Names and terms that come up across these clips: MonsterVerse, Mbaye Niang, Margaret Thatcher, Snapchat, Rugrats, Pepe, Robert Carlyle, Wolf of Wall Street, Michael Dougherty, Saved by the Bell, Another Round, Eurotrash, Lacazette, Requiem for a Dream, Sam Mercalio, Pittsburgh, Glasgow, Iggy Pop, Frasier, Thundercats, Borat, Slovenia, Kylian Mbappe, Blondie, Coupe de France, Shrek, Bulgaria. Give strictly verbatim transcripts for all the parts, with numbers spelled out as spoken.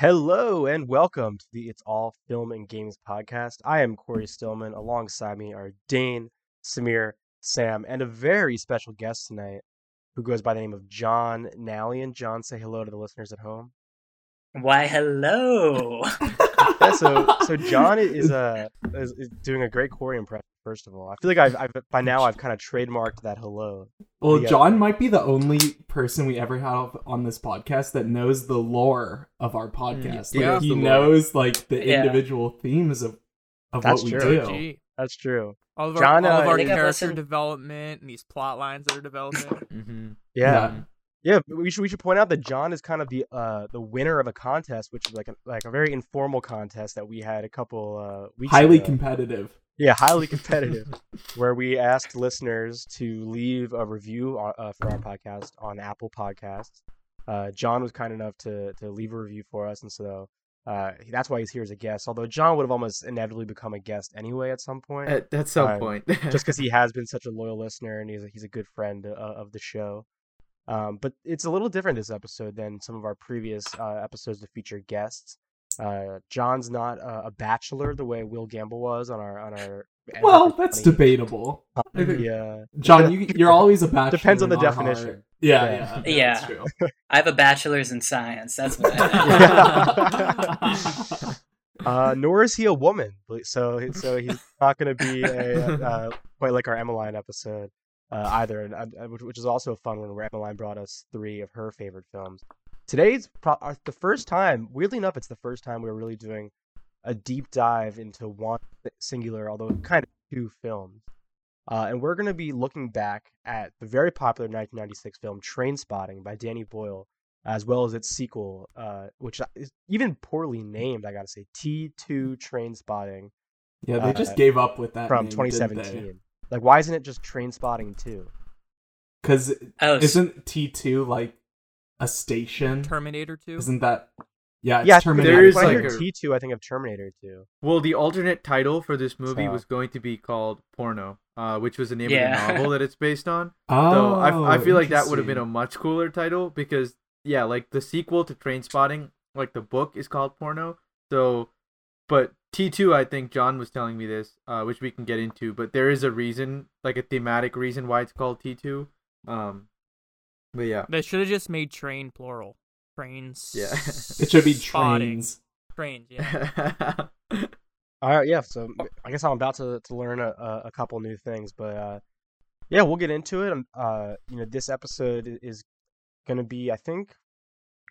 Hello and welcome to the It's All Film and Games podcast. I am Corey Stillman. Alongside me are Dane, Samir, Sam, and a very special guest tonight who goes by the name of John Nallian. John, say hello to the listeners at home. Why, hello. yeah, so, so John is, uh, is, is doing a great Corey impression, first of all. I feel like I've, I've by now I've kind of trademarked that hello. Well, yeah. John might be the only person we ever have on this podcast that knows the lore of our podcast. Mm, yeah. Like, he knows like the yeah. individual themes of, of what we true. do. That's true. All of our, John, all uh, of our character development and these plot lines that are developing. mm-hmm. Yeah. yeah. Yeah, we should we should point out that John is kind of the uh, the winner of a contest, which is like a, like a very informal contest that we had a couple uh, weeks highly ago. competitive. Yeah, highly competitive, where we asked listeners to leave a review uh, for our podcast on Apple Podcasts. Uh, John was kind enough to to leave a review for us, and so uh, that's why he's here as a guest. Although John would have almost inevitably become a guest anyway at some point. At, at some um, point, just because he has been such a loyal listener and he's a, he's a good friend uh, of the show. Um, but it's a little different this episode than some of our previous uh, episodes to feature guests. Uh, John's not uh, a bachelor the way Will Gamble was on our on our. Well, that's debatable. Um, yeah, John, you, you're always a bachelor. Depends on the definition. Our... Yeah, yeah, yeah. yeah. That's true. I have a bachelor's in science. That's what. I have. uh, nor is he a woman, so so he's not going to be a, uh, quite like our Emmeline episode. Uh, either, and uh, which is also a fun one where Emmeline brought us three of her favorite films. Today's pro- uh, the first time, weirdly enough, it's the first time we're really doing a deep dive into one singular, although kind of two films. Uh, and we're going to be looking back at the very popular nineteen ninety-six film Trainspotting by Danny Boyle, as well as its sequel, uh, which is even poorly named, I gotta say, T two Trainspotting. Yeah, they uh, just gave up with that. From name, twenty seventeen. Like, why isn't it just Trainspotting two? Because oh, isn't T two, like, a station? Terminator two? Isn't that... Yeah, it's yeah, Terminator. There is when like I hear a... T two, I think of Terminator two. Well, the alternate title for this movie so. was going to be called Porno, uh, which was the name yeah. of the novel that it's based on. Oh, so I, I feel like that would have been a much cooler title because, yeah, like, the sequel to Trainspotting, like, the book is called Porno, so... But T two, I think John was telling me this, uh, which we can get into, but there is a reason, like a thematic reason why it's called T two. Um, but yeah. They should have just made train plural. Trains. Yeah. It should be trains. Trains, yeah. All right, yeah, so I guess I'm about to, to learn a, a couple new things, but uh, yeah, we'll get into it. Uh, you know, this episode is going to be, I think,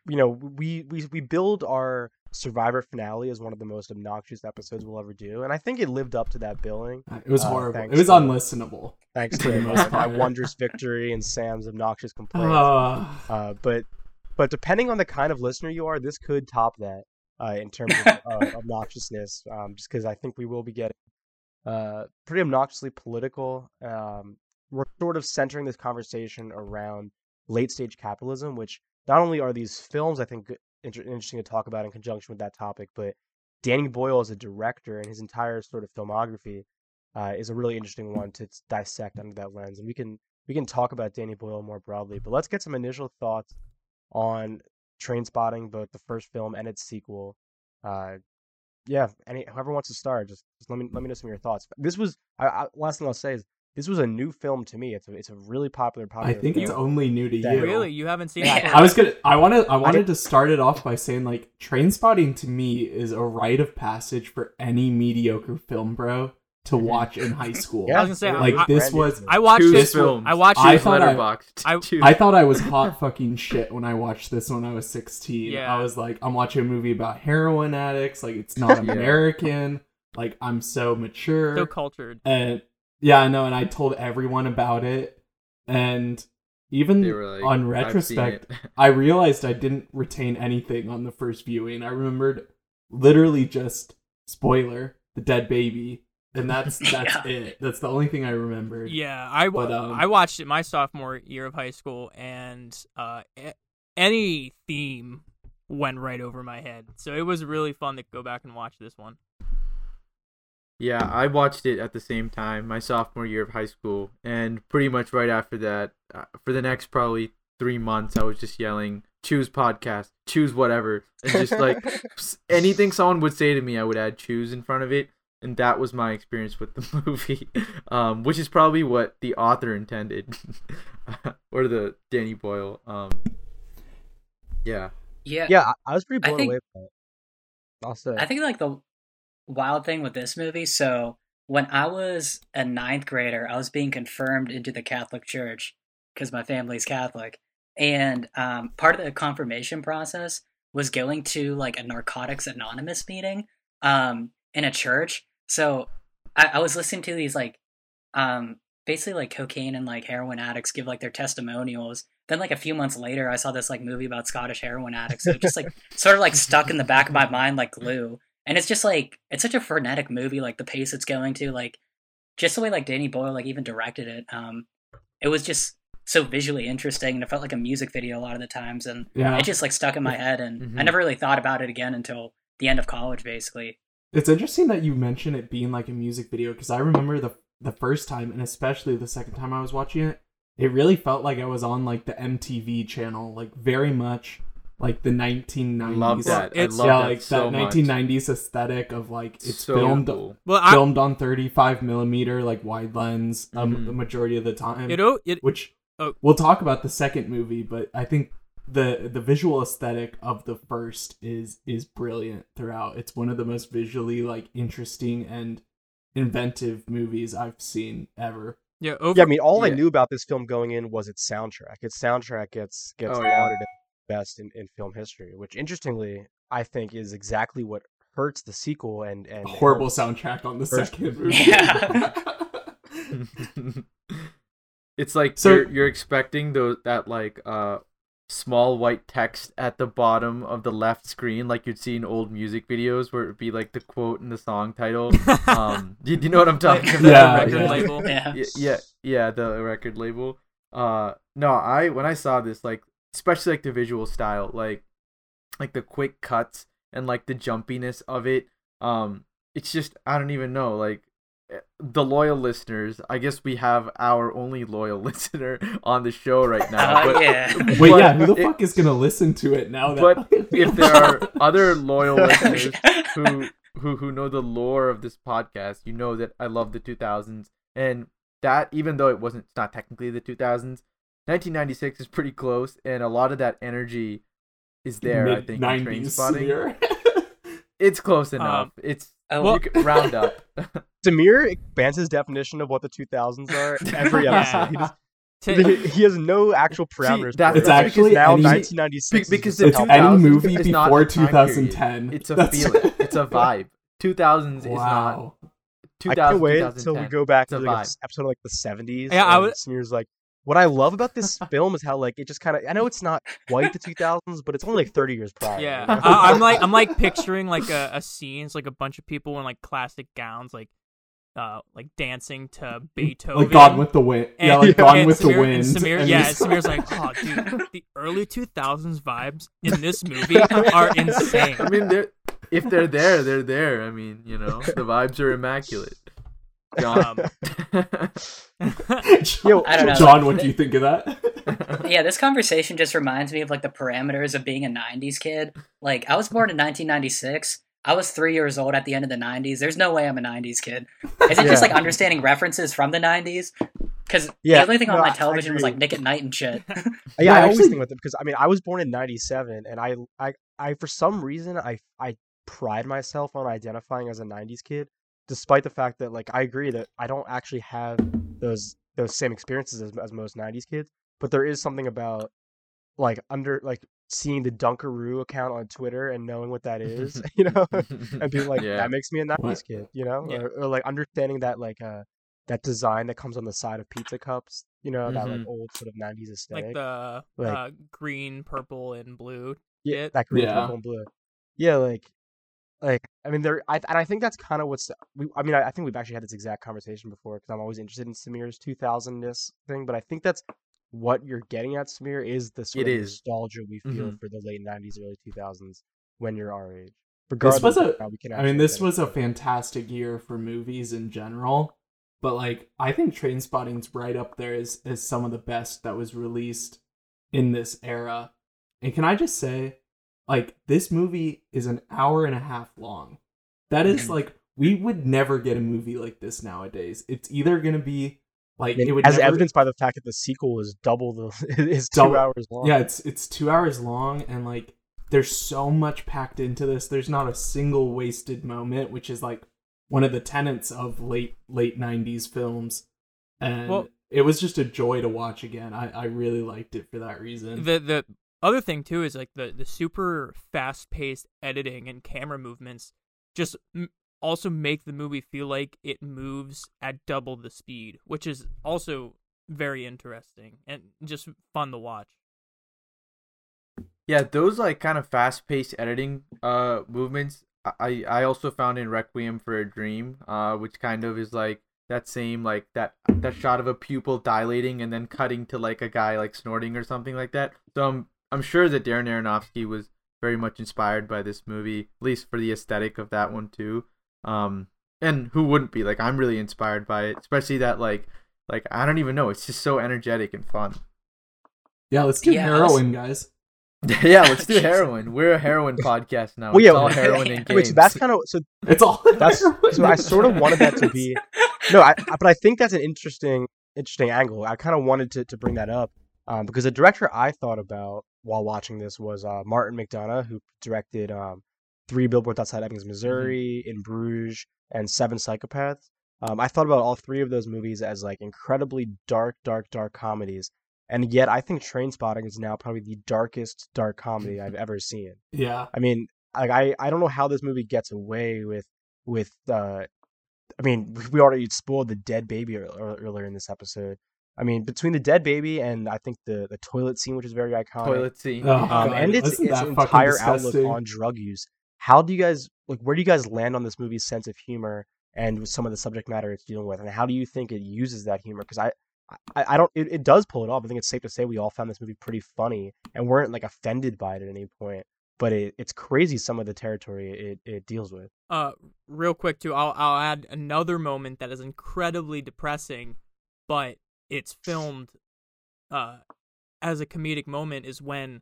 you know, we, we, we build our... Survivor finale is one of the most obnoxious episodes we'll ever do, and I think it lived up to that billing. It was uh, horrible. It was to, unlistenable. Thanks to most my wondrous victory and Sam's obnoxious complaints. Uh, uh, but but depending on the kind of listener you are, this could top that uh, in terms of uh, obnoxiousness, um, just because I think we will be getting uh, pretty obnoxiously political. Um, we're sort of centering this conversation around late-stage capitalism, which not only are these films, I think, interesting to talk about in conjunction with that topic, but Danny Boyle as a director and his entire sort of filmography uh, is a really interesting one to dissect under that lens, and we can we can talk about Danny Boyle more broadly. But let's get some initial thoughts on Trainspotting, both the first film and its sequel. Uh, yeah, any whoever wants to start, just, just let me let me know some of your thoughts. This was I, I, last thing I'll say is this was a new film to me. It's a, it's a really popular popular. I think film. It's only new to you. Really, you haven't seen it. I was gonna. I wanted. I wanted I to start it off by saying, like, Trainspotting to me is a rite of passage for any mediocre film bro to watch in high school. Yeah, I was gonna say, like I, this I, was. I watched this film. I watched. I thought I, I, I thought I was hot fucking shit when I watched this when I was sixteen. Yeah. I was like, I'm watching a movie about heroin addicts. Like, it's not American. Like, I'm so mature, so cultured, and. Yeah, I know, and I told everyone about it, and even like, on retrospect, I realized I didn't retain anything on the first viewing. I remembered literally just, spoiler, the dead baby, and that's that's yeah. it. That's the only thing I remembered. Yeah, I, but, um, I watched it my sophomore year of high school, and uh, any theme went right over my head, so it was really fun to go back and watch this one. Yeah, I watched it at the same time, my sophomore year of high school, and pretty much right after that, uh, for the next probably three months, I was just yelling, choose podcast, choose whatever, and just like anything someone would say to me, I would add choose in front of it, and that was my experience with the movie, um, which is probably what the author intended, or the Danny Boyle. Um, yeah, yeah, yeah. I was pretty blown think, away by it. I'll say. I think like the wild thing with this movie, so. When I was a ninth grader, I was being confirmed into the Catholic Church because my family's Catholic. And um, part of the confirmation process was going to like a Narcotics Anonymous meeting um, in a church. So I, I was listening to these like um, basically like cocaine and like heroin addicts give like their testimonials. Then like a few months later, I saw this like movie about Scottish heroin addicts. So it just like sort of like stuck in the back of my mind like glue. And it's just, like, it's such a frenetic movie, like, the pace it's going to, like, just the way, like, Danny Boyle, like, even directed it, um, it was just so visually interesting, and it felt like a music video a lot of the times, and yeah. it just, like, stuck in my head, and mm-hmm. I never really thought about it again until the end of college, basically. It's interesting that you mention it being, like, a music video, because I remember the the first time, and especially the second time I was watching it, it really felt like I was on, like, the M T V channel, like, very much... Like the nineteen nineties. Love that. It's, I love yeah, that like so that nineteen nineties much. Aesthetic of like it's so filmed, cool. well, I, filmed on thirty-five millimeter like wide lens um, mm-hmm. the majority of the time. You know, it, which oh. we'll talk about the second movie, but I think the the visual aesthetic of the first is is brilliant throughout. It's one of the most visually like interesting and inventive movies I've seen ever. Yeah, over, yeah. I mean, all yeah. I knew about this film going in was its soundtrack. Its soundtrack gets gets oh, lauded. Yeah. Best in, in film history, which interestingly I think is exactly what hurts the sequel and and a horrible soundtrack on the second movie. Yeah. It's like so, you're, you're expecting those that like uh small white text at the bottom of the left screen like you'd see in old music videos where it'd be like the quote and the song title. um you, you know what I'm talking about? Yeah, the record yeah. label. Yeah. yeah yeah yeah the record label. uh no I when I saw this, like especially like the visual style, like like the quick cuts and like the jumpiness of it, um it's just I don't even know, like the loyal listeners, I guess we have our only loyal listener on the show right now, but, uh, yeah. but wait yeah who the it, fuck is gonna listen to it now that... But if there are other loyal listeners who who who know the lore of this podcast, you know that I love the two thousands, and that even though it wasn't it's not technically the two thousands, nineteen ninety-six is pretty close, and a lot of that energy is there. Mid- I think in Trainspotting. It's close enough. Um, it's well, round up. Samir expands his definition of what the two thousands are every episode. Yeah. He, just, he has no actual parameters. See, that's it's actually now any, nineteen ninety-six. Because it's any movie it's before two thousand ten. It's a that's... feeling. It's a vibe. two thousands wow. is not. two thousand, I can't wait until we go back to like, episode of, like the seventies. Yeah, I was. Samir's like. What I love about this film is how like it just kind of I know it's not quite the two thousands, but it's only like thirty years prior. Yeah, you know? I, I'm like I'm like picturing like a, a scene, it's like a bunch of people in like classic gowns, like uh like dancing to Beethoven, like Gone with the Wind. And, yeah, like Gone with Samir, the Wind. And Samir, and yeah, just... Samir's like, oh dude, the early two thousands vibes in this movie are insane. I mean, they're, if they're there, they're there. I mean, you know, the vibes are immaculate. John. Yo, I don't know. John, what do you think of that? Yeah, this conversation just reminds me of like the parameters of being a nineties kid. Like I was born in nineteen ninety-six. I was three years old at the end of the nineties. There's no way I'm a nineties kid. Is it yeah. just like understanding references from the nineties? Because yeah. the only thing no, on my television was like Nick at Night and shit. Yeah, I always think with it because I mean I was born in ninety-seven, and I I, I for some reason I I pride myself on identifying as a nineties kid. Despite the fact that, like, I agree that I don't actually have those those same experiences as, as most nineties kids, but there is something about, like, under like seeing the Dunkaroo account on Twitter and knowing what that is, you know, and being like, yeah. that makes me a nineties what? kid, you know, yeah. or, or like understanding that like uh that design that comes on the side of pizza cups, you know, mm-hmm. that like old sort of nineties aesthetic, like the like, uh, green, purple, and blue, yeah, that green, yeah. purple, and blue, yeah, like. Like, I mean, there, I, and I think that's kind of what's, we, I mean, I, I think we've actually had this exact conversation before, because I'm always interested in Samir's two thousand-ness thing, but I think that's what you're getting at, Samir, is the sort it of is. nostalgia we feel mm-hmm. for the late nineties, early two thousands when you're our age. Regardless this was a, how we can I mean, this was a fantastic year for movies in general, but, like, I think Trainspotting's right up there as, as some of the best that was released in this era. And can I just say, like, this movie is an hour and a half long. That is, like, we would never get a movie like this nowadays. It's either going to be, like... It would as never... evidenced by the fact that the sequel is double the... is two double... hours long. Yeah, it's it's two hours long, and, like, there's so much packed into this. There's not a single wasted moment, which is, like, one of the tenets of late late nineties films. And well, it was just a joy to watch again. I, I really liked it for that reason. The... the... Other thing too is like the, the super fast paced editing and camera movements just m- also make the movie feel like it moves at double the speed, which is also very interesting and just fun to watch. Yeah, those like kind of fast paced editing uh movements I I also found in Requiem for a Dream, uh which kind of is like that same like that that shot of a pupil dilating and then cutting to like a guy like snorting or something like that. So um, I'm sure that Darren Aronofsky was very much inspired by this movie, at least for the aesthetic of that one too. Um, and who wouldn't be? Like, I'm really inspired by it, especially that like, like I don't even know. It's just so energetic and fun. Yeah, let's do yeah, heroin, let's... guys. yeah, let's do heroin. We're a heroin podcast now. Well, yeah, it's all heroin and games. Wait, so that's kind of so. It's all. That's so. I sort of wanted that to be. No, I, but I think that's an interesting, interesting angle. I kind of wanted to, to bring that up um, because the director I thought about while watching this was uh, Martin McDonagh, who directed um, Three Billboards Outside Ebbing, Missouri, mm-hmm. In Bruges, and Seven Psychopaths. Um, I thought about all three of those movies as like incredibly dark, dark, dark comedies, and yet I think Trainspotting is now probably the darkest dark comedy I've ever seen. Yeah, I mean, like I, I don't know how this movie gets away with with. Uh, I mean, we already spoiled the dead baby earlier in this episode. I mean, between the dead baby and I think the, the toilet scene, which is very iconic. Toilet scene. Oh, um, and its, its entire outlook on drug use. How do you guys, like, where do you guys land on this movie's sense of humor and some of the subject matter it's dealing with? And how do you think it uses that humor? Because I, I, I don't, it, it does pull it off. I think it's safe to say we all found this movie pretty funny and weren't, like, offended by it at any point. But it, it's crazy some of the territory it, it deals with. Uh, real quick, too, I'll I'll add another moment that is incredibly depressing, but it's filmed uh, as a comedic moment is when,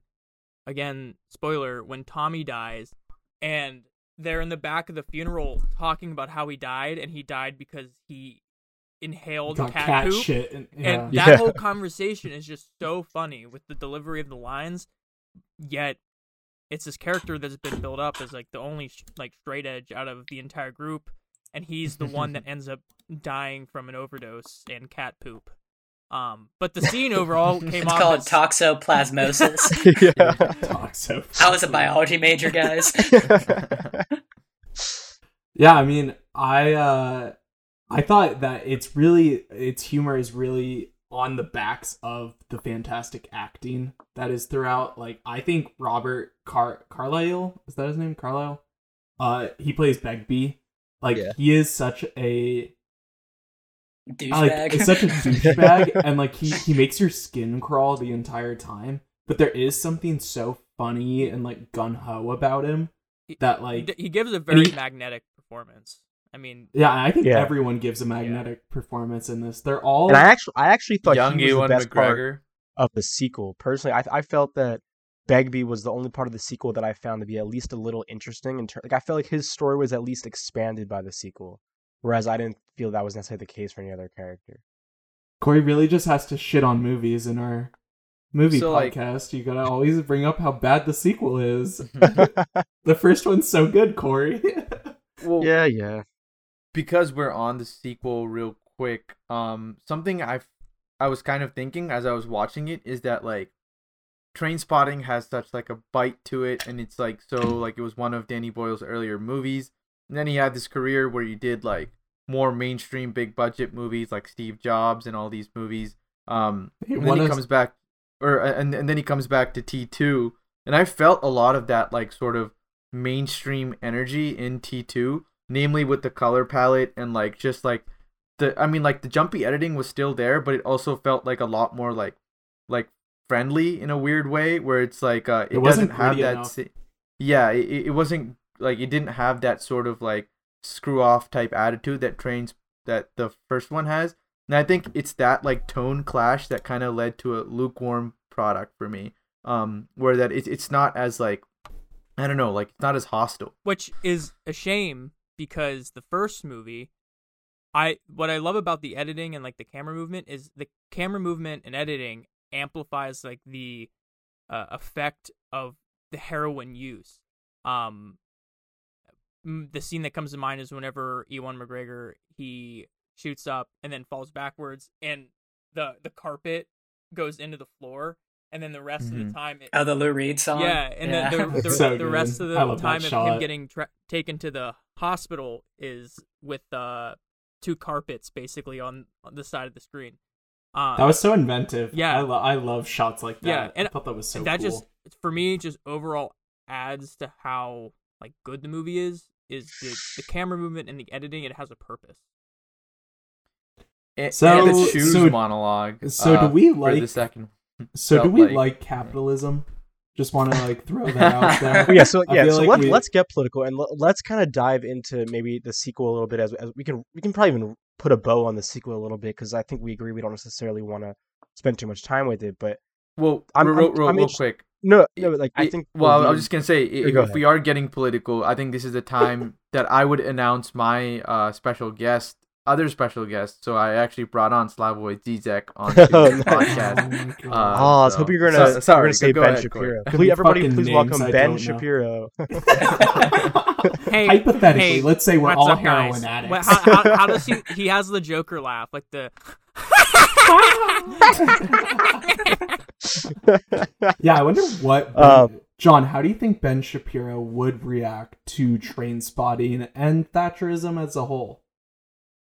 again, spoiler, when Tommy dies, and they're in the back of the funeral talking about how he died, and he died because he inhaled cat, cat poop. Shit. And, yeah. and that yeah. whole conversation is just so funny with the delivery of the lines, yet... It's this character that's been built up as like the only like straight edge out of the entire group, and he's the one that ends up dying from an overdose and cat poop. Um, but the scene overall came it's off. It's called as... toxoplasmosis. yeah. Toxoplasmosis. I was a biology major, guys. yeah, I mean, I uh, I thought that it's really its humor is really. On the backs of the fantastic acting that is throughout. Like, I think Robert Car- Carlyle, is that his name? Carlyle? Uh, he plays Begbie. Like, yeah. he is such a... Douchebag. Like, he's such a douchebag, and, like, he, he makes your skin crawl the entire time. But there is something so funny and, like, gung-ho about him that, like... He, he gives a very he, magnetic performance. I mean, yeah, I think yeah. everyone gives a magnetic yeah. performance in this. They're all. And I actually, I actually thought Young he was Ewan the best McGregor. Part of the sequel. Personally, I, I felt that Begbie was the only part of the sequel that I found to be at least a little interesting. In ter- like, I felt like his story was at least expanded by the sequel, whereas I didn't feel that was necessarily the case for any other character. Corey really just has to shit on movies in our movie so, podcast. Like... You gotta always bring up how bad the sequel is. The first one's so good, Corey. well, yeah, yeah. Because we're on the sequel real quick, um, something I I was kind of thinking as I was watching it is that, like, Trainspotting has such, like, a bite to it, and it's, like, so, like, it was one of Danny Boyle's earlier movies, and then he had this career where he did, like, more mainstream big-budget movies, like Steve Jobs and all these movies, um, and then he comes back, or, and, and then he comes back to T two, and I felt a lot of that, like, sort of mainstream energy in T two, namely with the color palette and, like, just, like, the, I mean, like, the jumpy editing was still there, but it also felt, like, a lot more, like, like, friendly in a weird way, where it's, like, uh, it, it doesn't have that, si- yeah, it, it wasn't, like, it didn't have that sort of, like, screw-off type attitude that trains, that the first one has, and I think it's that, like, tone clash that kind of led to a lukewarm product for me, um, where that it, it's not as like, I don't know, like it's not as hostile. Which is a shame, because the first movie, I what I love about the editing and like the camera movement is the camera movement and editing amplifies like the uh, effect of the heroin use. Um, the scene that comes to mind is whenever Ewan McGregor, he shoots up and then falls backwards, and the the carpet goes into the floor, and then the rest mm-hmm. of the time it, oh the Lou Reed song yeah and yeah. then the, the, so the rest of the time of him getting tra- taken to the hospital is with uh two carpets basically on, on the side of the screen. Um, that was so inventive. Yeah, I, lo- I love shots like that. Yeah, and I thought that was so that cool. Just for me, just overall adds to how like good the movie is. Is the, the camera movement and the editing? It has a purpose. It, so, and the shoes so, monologue. So uh, do we like the second? So do we like, like capitalism? Just want to like throw that out there. yeah. So yeah. So like let, we... let's get political and l- let's kind of dive into maybe the sequel a little bit, as, as we can. We can probably even put a bow on the sequel a little bit, because I think we agree we don't necessarily want to spend too much time with it. But well, I'm, real, I'm, real, I'm real quick. No, no, like I think. It, well, we'll I was just gonna say, if, go if we are getting political, I think this is the time that I would announce my uh, special guest, other special guest. So I actually brought on Slavoj Žižek on the oh, podcast. Oh, uh, I was so. hoping you're gonna. So, sorry, we're gonna say go Ben ahead, Shapiro. Please, everybody, please welcome I Ben Shapiro. hey, Hypothetically, hey, let's say we're all heroin addicts. Well, how, how, how does he? He has the Joker laugh, like the. yeah, I wonder what ben, um, John, how do you think Ben Shapiro would react to Trainspotting and Thatcherism as a whole?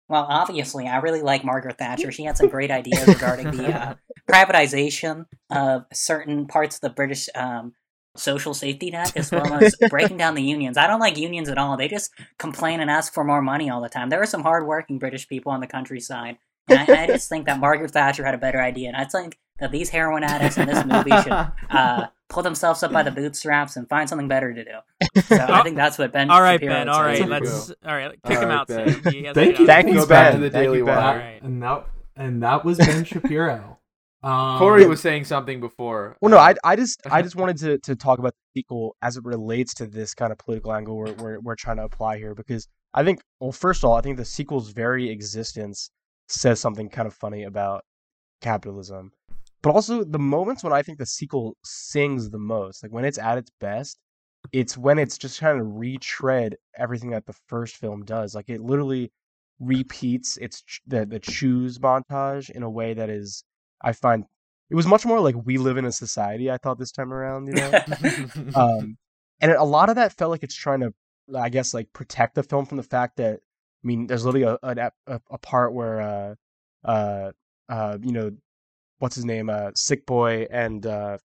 Well, obviously, I really like Margaret Thatcher. She had some great ideas regarding the uh, privatization of certain parts of the British um, social safety net, as well as breaking down the unions. I don't like unions at all. They just complain and ask for more money all the time. There are some hardworking British people on the countryside. And I, I just think that Margaret Thatcher had a better idea. And I think that these heroin addicts in this movie should uh, pull themselves up by the bootstraps and find something better to do. So oh, I think that's what Ben. All right, Shapiro Ben. All right, saying. let's. All right, kick all him right, out. Ben. So he has Thank you. Thank you, Ben. The Daily Wire. All right. And that and that was Ben Shapiro. Um, Corey was saying something before. Well, no, I I just I just wanted to to talk about the sequel as it relates to this kind of political angle we're we're, we're trying to apply here, because I think, well, first of all, I think the sequel's very existence says something kind of funny about capitalism, but also the moments when I think the sequel sings the most, like when it's at its best, it's when it's just trying to retread everything that the first film does. Like it literally repeats its the the choose montage in a way that is, I find, it was much more like We Live in a Society, I thought, this time around, you know. um, and a lot of that felt like it's trying to, I guess, like protect the film from the fact that, I mean, there's literally a a, a part where, uh, uh, uh, you know, what's his name, uh, Sick Boy, and uh,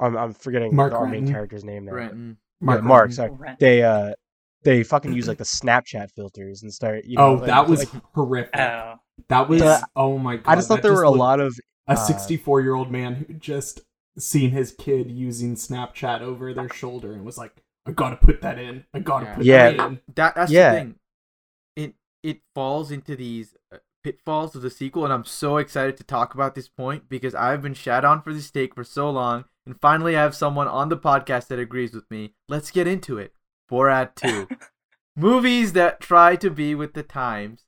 I'm I'm forgetting Mark our Renton. main character's name now. Renton. Mark, yeah, Mark, sorry. Renton. They uh, they fucking use like the Snapchat filters and start. You know, oh, like, that was like, horrific. Uh, that was uh, oh my god. I just thought there just were a lot of uh, a sixty-four year old man who just seen his kid using Snapchat over their shoulder and was like, I gotta put that in. I gotta yeah. put yeah. that in. That that's yeah. the thing. It it falls into these pitfalls of the sequel, and I'm so excited to talk about this point because I've been shat on for this take for so long, and finally I have someone on the podcast that agrees with me. Let's get into it. Borat two. Movies that try to be with the times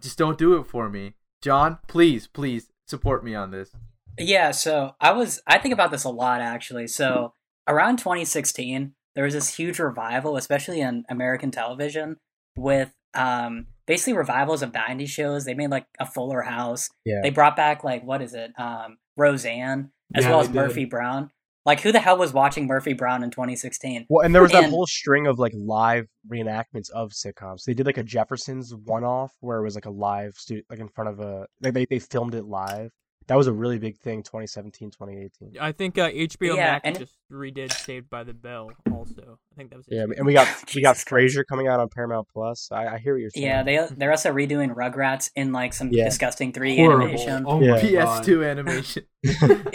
just don't do it for me. John, please, please support me on this. Yeah, so I was I think about this a lot, actually. So around twenty sixteen, there was this huge revival, especially in American television, with um basically revivals of nineties shows. They made like a Fuller House. Yeah. They brought back like, what is it? Um Roseanne, as yeah, well as Murphy Brown. Like, who the hell was watching Murphy Brown in twenty sixteen? Well, and there was and, that whole string of like live reenactments of sitcoms. They did like a Jefferson's one-off where it was like a live stu- like in front of a like they, they filmed it live. That was a really big thing, twenty seventeen, twenty eighteen. I think uh, H B O yeah, Max just it... redid Saved by the Bell also. I think that was H B O. Yeah, and we got we got Frasier coming out on Paramount Plus. I, I hear what you're saying. Yeah, they, they're also redoing Rugrats in like some yeah. disgusting three D animation. Oh yeah. P S two animation.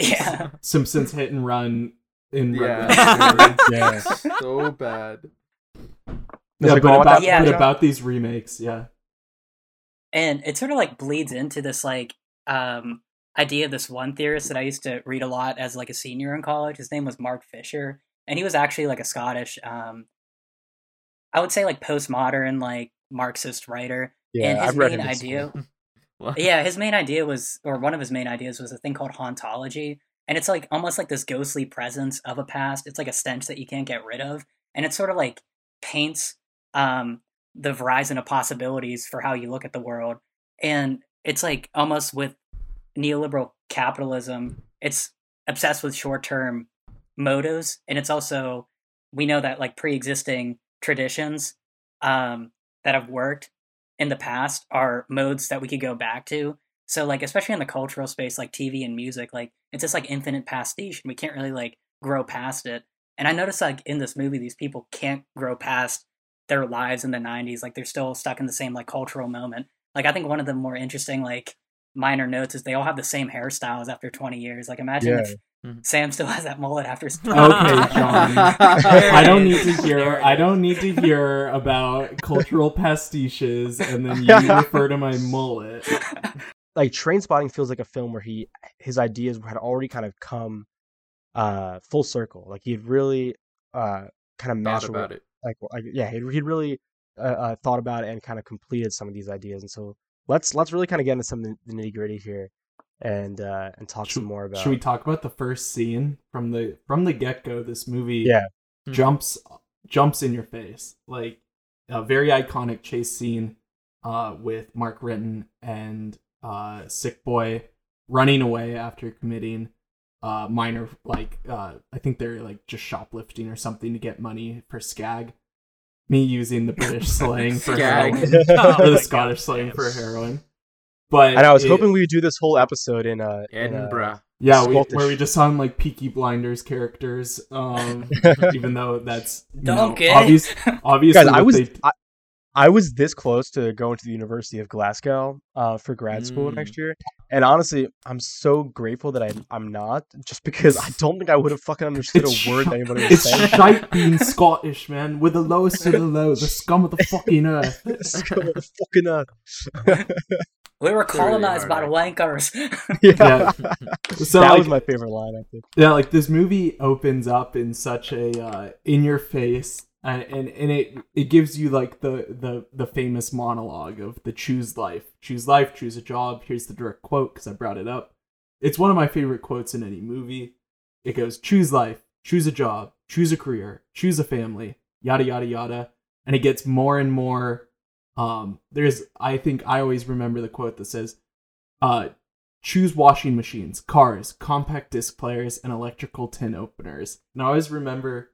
yeah. Simpsons Hit and Run in yeah. Rugrats. yeah. So bad. Yeah, like, but, oh, about, yeah, but about these remakes, yeah. And it sort of like bleeds into this like... um. idea of this one theorist that I used to read a lot as like a senior in college. His name was Mark Fisher, and he was actually like a Scottish, um, I would say like postmodern, like Marxist writer. Yeah, and his I've read main idea. Yeah, his main idea was, or one of his main ideas was a thing called hauntology, and it's like almost like this ghostly presence of a past. It's like a stench that you can't get rid of, and it sort of like paints um, the horizon of possibilities for how you look at the world. And it's like almost with neoliberal capitalism, it's obsessed with short-term motives, and it's also, we know that like pre-existing traditions um, that have worked in the past are modes that we could go back to. So like, especially in the cultural space, like T V and music, like it's just like infinite pastiche, and we can't really like grow past it. And I noticed like in this movie, these people can't grow past their lives in the nineties. Like they're still stuck in the same like cultural moment. Like I think one of the more interesting like minor notes is they all have the same hairstyles after twenty years. Like imagine yeah. if mm-hmm. Sam still has that mullet after. Okay, John. I don't need to hear. I don't need to hear about cultural pastiches, and then you refer to my mullet. Like Trainspotting feels like a film where he his ideas had already kind of come uh, full circle. Like he had really uh, kind of thought about it. Like, like yeah, he he really uh, uh, thought about it and kind of completed some of these ideas, and so. Let's let's really kind of get into some of the nitty gritty here, and uh, and talk should, some more about. Should we talk about the first scene from the from the get go? This movie, yeah. jumps jumps in your face, like a very iconic chase scene uh, with Mark Renton and uh, Sick Boy running away after committing uh, minor, like uh, I think they're like just shoplifting or something to get money for Skag. Me using the British slang for heroin, oh, or the Scottish God, slang damn. for heroin. But and I was it, hoping we would do this whole episode in uh, Edinburgh. In, uh, yeah, we, where we just sound like Peaky Blinders characters, um, even though that's okay. Know, obvious, obviously, guys, I was they... I, I was this close to going to the University of Glasgow uh, for grad school mm. next year, and honestly, I'm so grateful that I I'm not, just because I don't think I would have fucking understood it's a word sh- that anybody was saying. It's shite being Scottish, man. We're the lowest of the low, the scum of the fucking earth. The scum of the fucking earth. We were colonized really by the wankers. Yeah, yeah. So, that like, was my favorite line, I think. Yeah, like this movie opens up in such a uh, in your face. And, and and it it gives you like the, the, the famous monologue of the choose life, choose life, choose a job. Here's the direct quote because I brought it up. It's one of my favorite quotes in any movie. It goes, choose life, choose a job, choose a career, choose a family, yada, yada, yada. And it gets more and more. Um, there's I think I always remember the quote that says, uh, choose washing machines, cars, compact disc players, and electrical tin openers. And I always remember...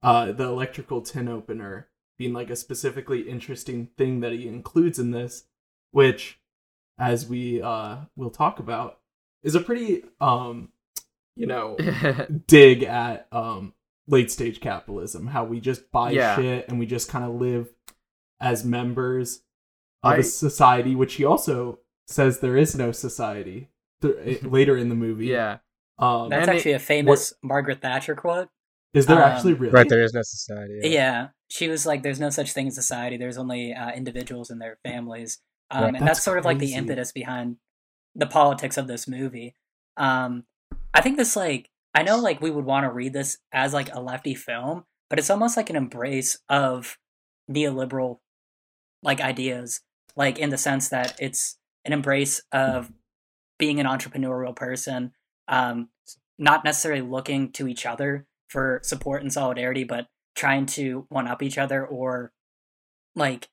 Uh, the electrical tin opener being like a specifically interesting thing that he includes in this, which, as we uh, will talk about, is a pretty, um, you know, dig at um, late stage capitalism, how we just buy yeah. shit and we just kind of live as members of I... a society, which he also says there is no society th- later in the movie. Yeah, um, That's actually it, a famous what... Margaret Thatcher quote. Is there um, actually really? Right, there is no society. Yeah. yeah. She was like, there's no such thing as society. There's only uh, individuals and their families. Um, right, and that's, that's sort of like the impetus behind the politics of this movie. Um, I think this, like, I know, like, we would want to read this as, like, a lefty film, but it's almost like an embrace of neoliberal, like, ideas, like, in the sense that it's an embrace of being an entrepreneurial person, um, not necessarily looking to each other for support and solidarity, but trying to one-up each other or, like,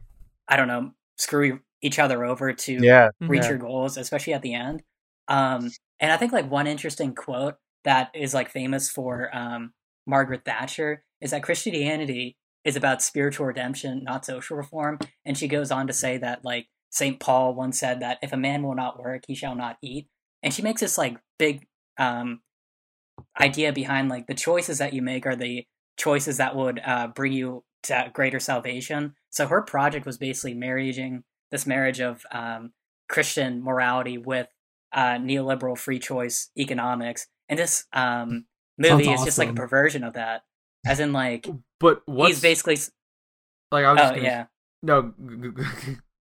I don't know, screw each other over to yeah, reach yeah. your goals, especially at the end. Um, and I think, like, one interesting quote that is, like, famous for um, Margaret Thatcher is that Christianity is about spiritual redemption, not social reform. And she goes on to say that, like, Saint Paul once said that if a man will not work, he shall not eat. And she makes this, like, big... Um, idea behind like the choices that you make are the choices that would uh bring you to greater salvation. So her project was basically marrying this marriage of um Christian morality with uh neoliberal free choice economics, and this um movie Sounds is just awesome. Like a perversion of that, as in like but what's he's basically like I was oh, just gonna... yeah no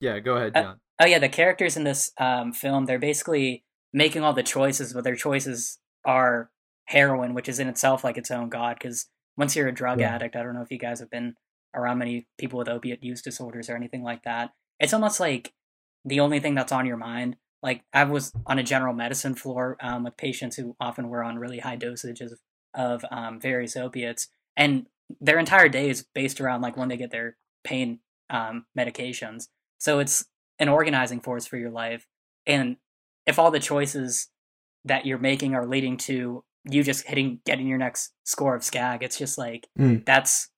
yeah go ahead John. Uh, oh yeah the characters in this um film, they're basically making all the choices, but their choices are heroin, which is in itself like its own god. Because once you're a drug yeah. addict, I don't know if you guys have been around many people with opiate use disorders or anything like that. It's almost like the only thing that's on your mind. Like, I was on a general medicine floor um, with patients who often were on really high dosages of um, various opiates, and their entire day is based around like when they get their pain um, medications. So it's an organizing force for your life. And if all the choices that you're making are leading to you just hitting, getting your next score of skag, it's just like, mm. that's,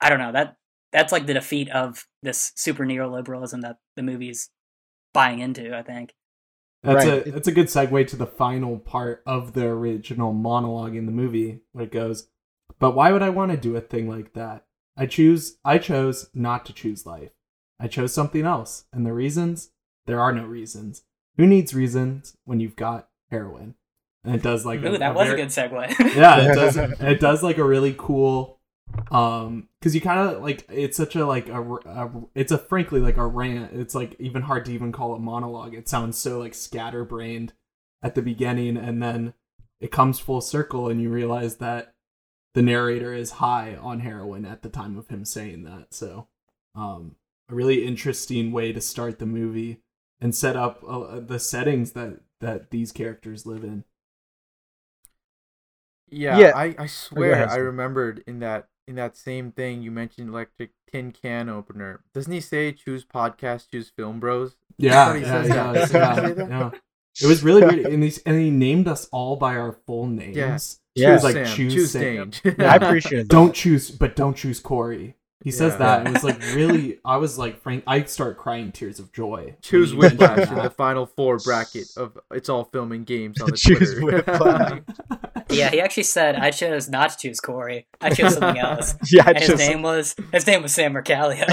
I don't know, that that's like the defeat of this super neoliberalism that the movie's buying into, I think. That's right. a that's a good segue to the final part of the original monologue in the movie, where it goes, but why would I want to do a thing like that? I choose I chose not to choose life. I chose something else. And the reasons? There are no reasons. Who needs reasons when you've got heroin? And it does like Ooh, a, that a was very, a good segue. Yeah, it does it does like a really cool um because you kind of like, it's such a like a, a it's a frankly like a rant. It's like even hard to even call it monologue. It sounds so like scatterbrained at the beginning, and then it comes full circle and you realize that the narrator is high on heroin at the time of him saying that. So um a really interesting way to start the movie and set up uh, the settings that that these characters live in. Yeah, yeah. I, I swear I remembered in that in that same thing you mentioned electric tin can opener. Doesn't he say choose podcast, choose film bros? Yeah, yeah, yeah, yeah, yeah, yeah. It was really weird, and he and he named us all by our full names. Yeah, yeah. He was like Sam, choose, choose Sam. Sam. Yeah, I appreciate that. Don't choose, but don't choose Corey. He says yeah. that, and it's like really, I was like, Frank, I'd start crying tears of joy. Choose Whiplash in the final four bracket of It's All Film and Games on the choose Twitter. Whiplash. Yeah, he actually said, I chose not to choose Corey. I chose something else. Yeah, I and chose... his name was his name was Sam Mercalio.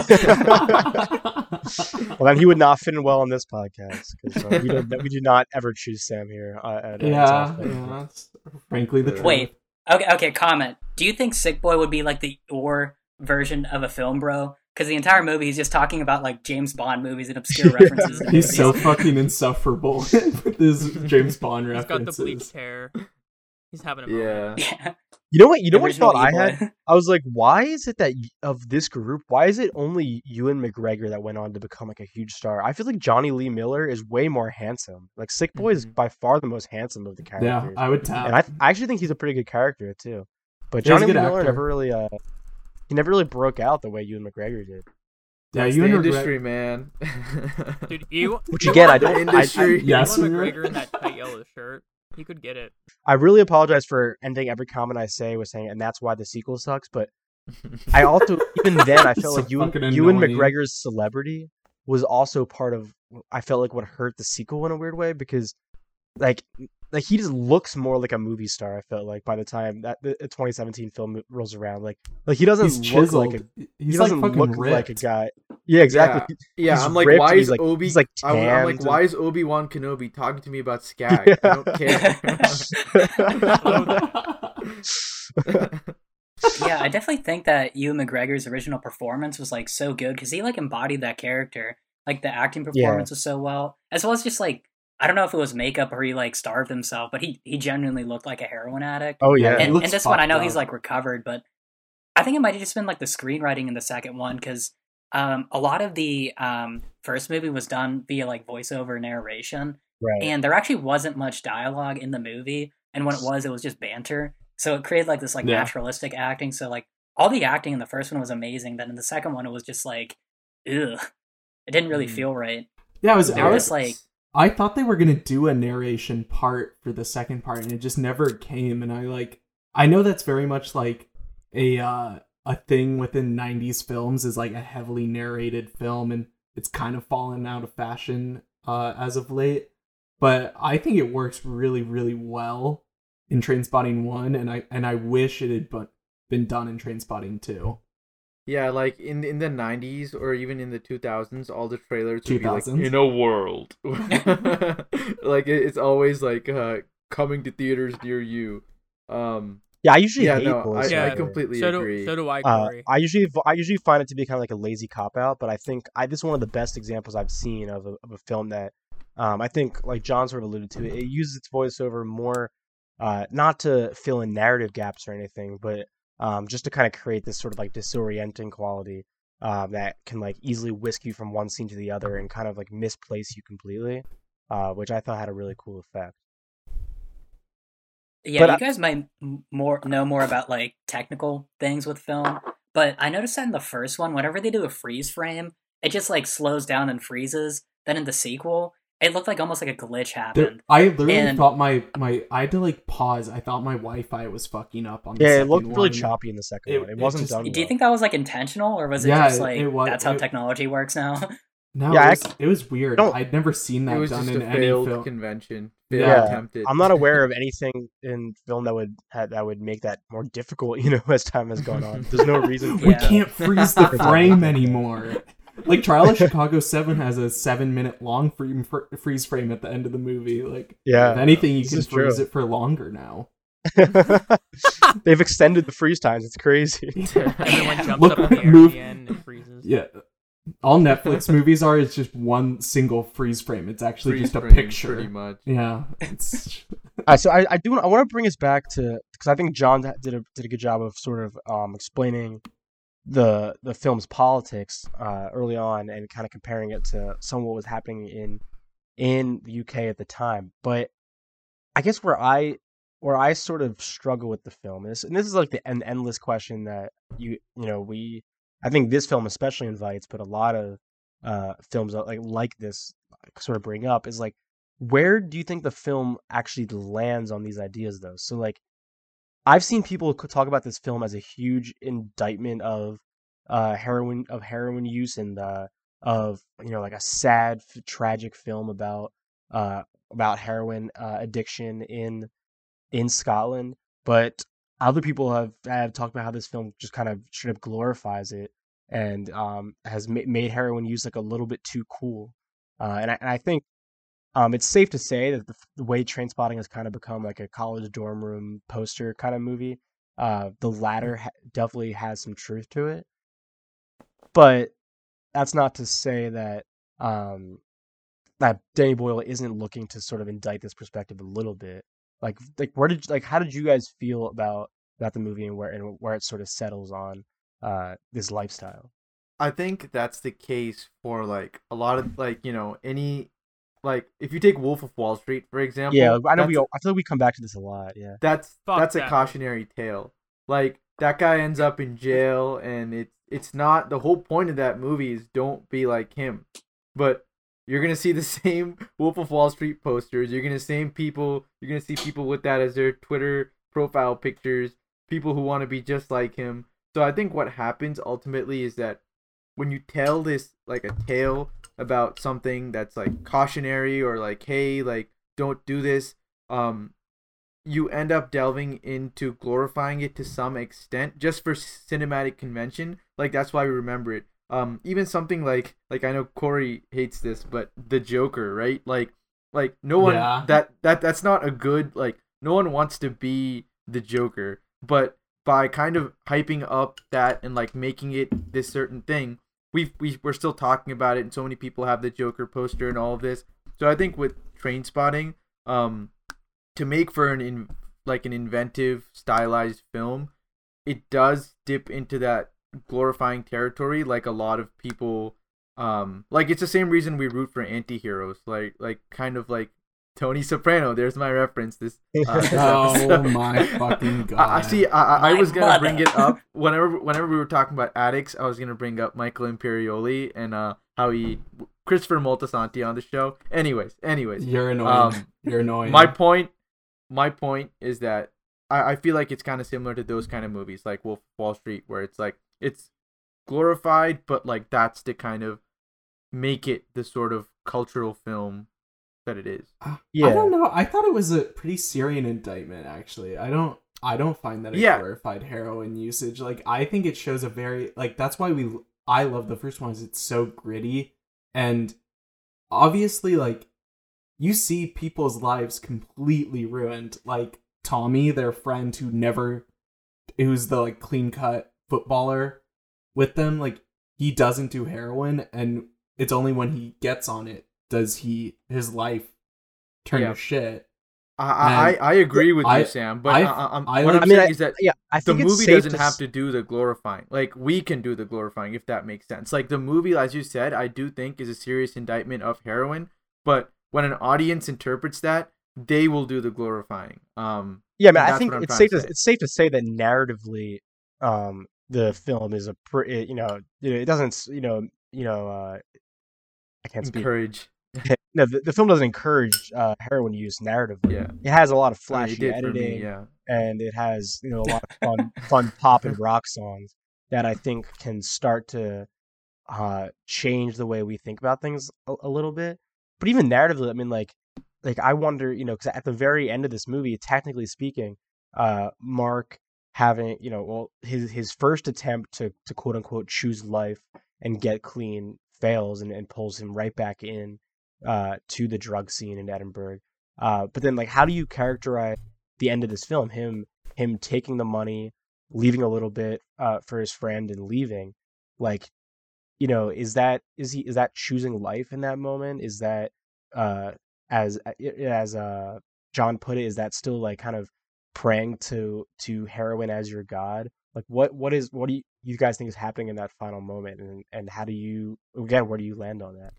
Well, then he would not fit in well on this podcast, because uh, we, we do not ever choose Sam here. Uh, at, yeah, yeah, that's frankly the truth. Wait, okay, okay, comment. Do you think Sick Boy would be like the or... version of a film bro, because the entire movie he's just talking about like James Bond movies and obscure references. Yeah, he's so fucking insufferable with his James Bond references. He's got the bleached hair. He's having a moment. Yeah. yeah. You know what? You know what thought I had? I was like, why is it that of this group, why is it only Ewan McGregor that went on to become like a huge star? I feel like Johnny Lee Miller is way more handsome. Like Sick Boy is by far the most handsome of the characters. Yeah, I would tell. And I, I actually think he's a pretty good character too. But Johnny Lee Miller actor. never really. Uh, He never really broke out the way Ewan McGregor did. Yeah, Ewan McGregor, industry man. Dude, Ewan. What you get? I don't. Industry. I, I, yes, Ewan McGregor in that tight yellow shirt. You could get it. I really apologize for ending every comment I say with saying, and that's why the sequel sucks. But I also, even then, I felt so like Ewan, Ewan McGregor's celebrity was also part of. I felt like what hurt the sequel in a weird way, because, like. Like he just looks more like a movie star. I felt like by the time that the twenty seventeen film rolls around, like like he doesn't he's look chiseled. like a he's he doesn't like look ripped. like a guy. Yeah, exactly. Yeah, yeah I'm like, why is Obi? Like, I'm, I'm like, why is Obi-Wan Kenobi talking to me about Skag? Yeah. I don't care. Yeah, I definitely think that Ewan McGregor's original performance was like so good because he like embodied that character. Like the acting performance yeah. was so well, as well as just like. I don't know if it was makeup or he like starved himself, but he, he genuinely looked like a heroin addict. Oh yeah, and, and this one I know up. he's like recovered, but I think it might have just been like the screenwriting in the second one because um, a lot of the um, first movie was done via like voiceover narration, right. and there actually wasn't much dialogue in the movie, and when it was, it was just banter. So it created like this like yeah. naturalistic acting. So like all the acting in the first one was amazing. Then in the second one, it was just like, ugh, it didn't really mm. feel right. Yeah, it was. It was like. I thought they were going to do a narration part for the second part, and it just never came. And I like, I know that's very much like a uh, a thing within nineties films is like a heavily narrated film, and it's kind of fallen out of fashion uh, as of late. But I think it works really, really well in Trainspotting one, and I and I wish it had been done in Trainspotting two. Yeah, like in in the nineties or even in the two thousands, all the trailers would be like in a world. Like it, it's always like uh, coming to theaters near you. Um, yeah, I usually yeah, hate no, those. I, yeah, I completely so agree. Do, so do I. Corey. Uh, I usually I usually find it to be kind of like a lazy cop out, but I think I this is one of the best examples I've seen of a, of a film that Um, I think, like John sort of alluded to, it, it uses its voiceover more uh, not to fill in narrative gaps or anything, but um, just to kind of create this sort of like disorienting quality uh, that can like easily whisk you from one scene to the other and kind of like misplace you completely, uh, which I thought had a really cool effect. Yeah, but you I- guys might more know more about like technical things with film, but I noticed that in the first one, whenever they do a freeze frame, it just like slows down and freezes. Then in the sequel, it looked like almost like a glitch happened. There, I literally and, thought my, my... I had to, like, pause. I thought my Wi-Fi was fucking up on the yeah, second one. Yeah, it looked really choppy in the second it, one. It, it wasn't just, done well. Do you think that was, like, intentional? Or was it yeah, just, like, it, it was, that's how it, technology works now? No, yeah, it, was, I, it was weird. I'd never seen that done in any film. It was just a failed film. convention. Failed yeah. attempted. I'm not aware of anything in film that would that would make that more difficult, you know, as time has gone on. There's no reason for We that. can't freeze the frame anymore. Like, Trial of Chicago seven has a seven-minute long frame, fr- freeze frame at the end of the movie. Like, yeah, if anything, you can freeze true. it for longer now. They've extended the freeze times. It's crazy. Yeah. Everyone jumps Look, up in the move, air and it freezes. Yeah. All Netflix movies are is just one single freeze frame. It's actually freeze just a frame, picture. Pretty much. Yeah. It's... Right, so I, I do I want to bring us back to... Because I think John did a, did a good job of sort of um, explaining... the the film's politics uh early on and kind of comparing it to some of what was happening in in the U K at the time. But I guess where I where I sort of struggle with the film is, and this is like the an endless question that you you know we I think this film especially invites, but a lot of uh films like like this sort of bring up, is like, where do you think the film actually lands on these ideas though? So like, I've seen people talk about this film as a huge indictment of uh, heroin of heroin use and uh, of, you know, like a sad, f- tragic film about uh, about heroin uh, addiction in in Scotland. But other people have, have talked about how this film just kind of straight up glorifies it and um, has ma- made heroin use like a little bit too cool. Uh, and, I, and I think. Um, it's safe to say that the, the way Trainspotting has kind of become like a college dorm room poster kind of movie, uh, the latter ha- definitely has some truth to it. But that's not to say that um, that Danny Boyle isn't looking to sort of indict this perspective a little bit. Like, like where did like how did you guys feel about about the movie and where and where it sort of settles on uh, this lifestyle? I think that's the case for like a lot of like you know any. Like, if you take Wolf of Wall Street, for example... Yeah, I know we... I feel like we come back to this a lot, yeah. That's Fuck that's that. a cautionary tale. Like, that guy ends up in jail, and it, it's not... The whole point of that movie is don't be like him. But you're going to see the same Wolf of Wall Street posters. You're going to see people... You're going to see people with that as their Twitter profile pictures. People who want to be just like him. So I think what happens ultimately is that when you tell this, like, a tale... about something that's like cautionary or like, hey, like, don't do this, um you end up delving into glorifying it to some extent just for cinematic convention. Like, that's why we remember it. Um even something like like I know Corey hates this, but The Joker, right? Like like no one yeah. that that that's not a good, like, no one wants to be the Joker, but by kind of hyping up that and like making it this certain thing, We've, we, we're still talking about it, and so many people have the Joker poster and all of this. So I think with Trainspotting, um, to make for an in, like an inventive, stylized film, it does dip into that glorifying territory. Like a lot of people, um, like it's the same reason we root for anti-heroes. Like like kind of like Tony Soprano. There's my reference. This. Uh, this oh my fucking god! I, I see. I, I, I was gonna mother. bring it up whenever whenever we were talking about addicts. I was gonna bring up Michael Imperioli and uh, how he Christopher Moltisanti on the show. Anyways, anyways, you're annoying. Um, you're annoying. My point, my point is that I, I feel like it's kind of similar to those kind of movies, like Wolf of Wall Street, where it's like it's glorified, but like that's to kind of make it the sort of cultural film that it is. Uh, yeah. I don't know. I thought it was a pretty Syrian indictment, actually. I don't I don't find that it yeah. glorified heroin usage. Like, I think it shows a very, like, that's why we I love the first one, is it's so gritty, and obviously, like, you see people's lives completely ruined. Like Tommy, their friend who never who's the like clean cut footballer with them, like, he doesn't do heroin, and it's only when he gets on it does he his life turn yeah. to shit? I, I, I agree with I, you, Sam. But I, I, I'm, I, what I'm I mean, saying I, is that yeah, I the movie doesn't to... have to do the glorifying. Like, we can do the glorifying, if that makes sense. Like, the movie, as you said, I do think is a serious indictment of heroin. But when an audience interprets that, they will do the glorifying. Um, yeah, I mean, I think it's safe to, to it's safe to say that narratively, um, the film is a pr- it, you know it doesn't you know you know uh, I can't speak. Encourage. No, the, the film doesn't encourage uh, heroin use narratively. Yeah. It has a lot of flashy yeah, editing, me, yeah. and it has you know a lot of fun, fun pop and rock songs that I think can start to uh, change the way we think about things a, a little bit. But even narratively, I mean, like, like I wonder, you know, because at the very end of this movie, technically speaking, uh, Mark having, you know, well, his his first attempt to to quote unquote choose life and get clean fails and, and pulls him right back in. Uh, to the drug scene in Edinburgh, uh, but then like, how do you characterize the end of this film? Him, him taking the money, leaving a little bit uh, for his friend, and leaving. Like, you know, is that is he is that choosing life in that moment? Is that uh, as as uh, John put it? Is that still like kind of praying to to heroin as your god? Like, what what is what do you, you guys think is happening in that final moment? And and how do you again? Where do you land on that?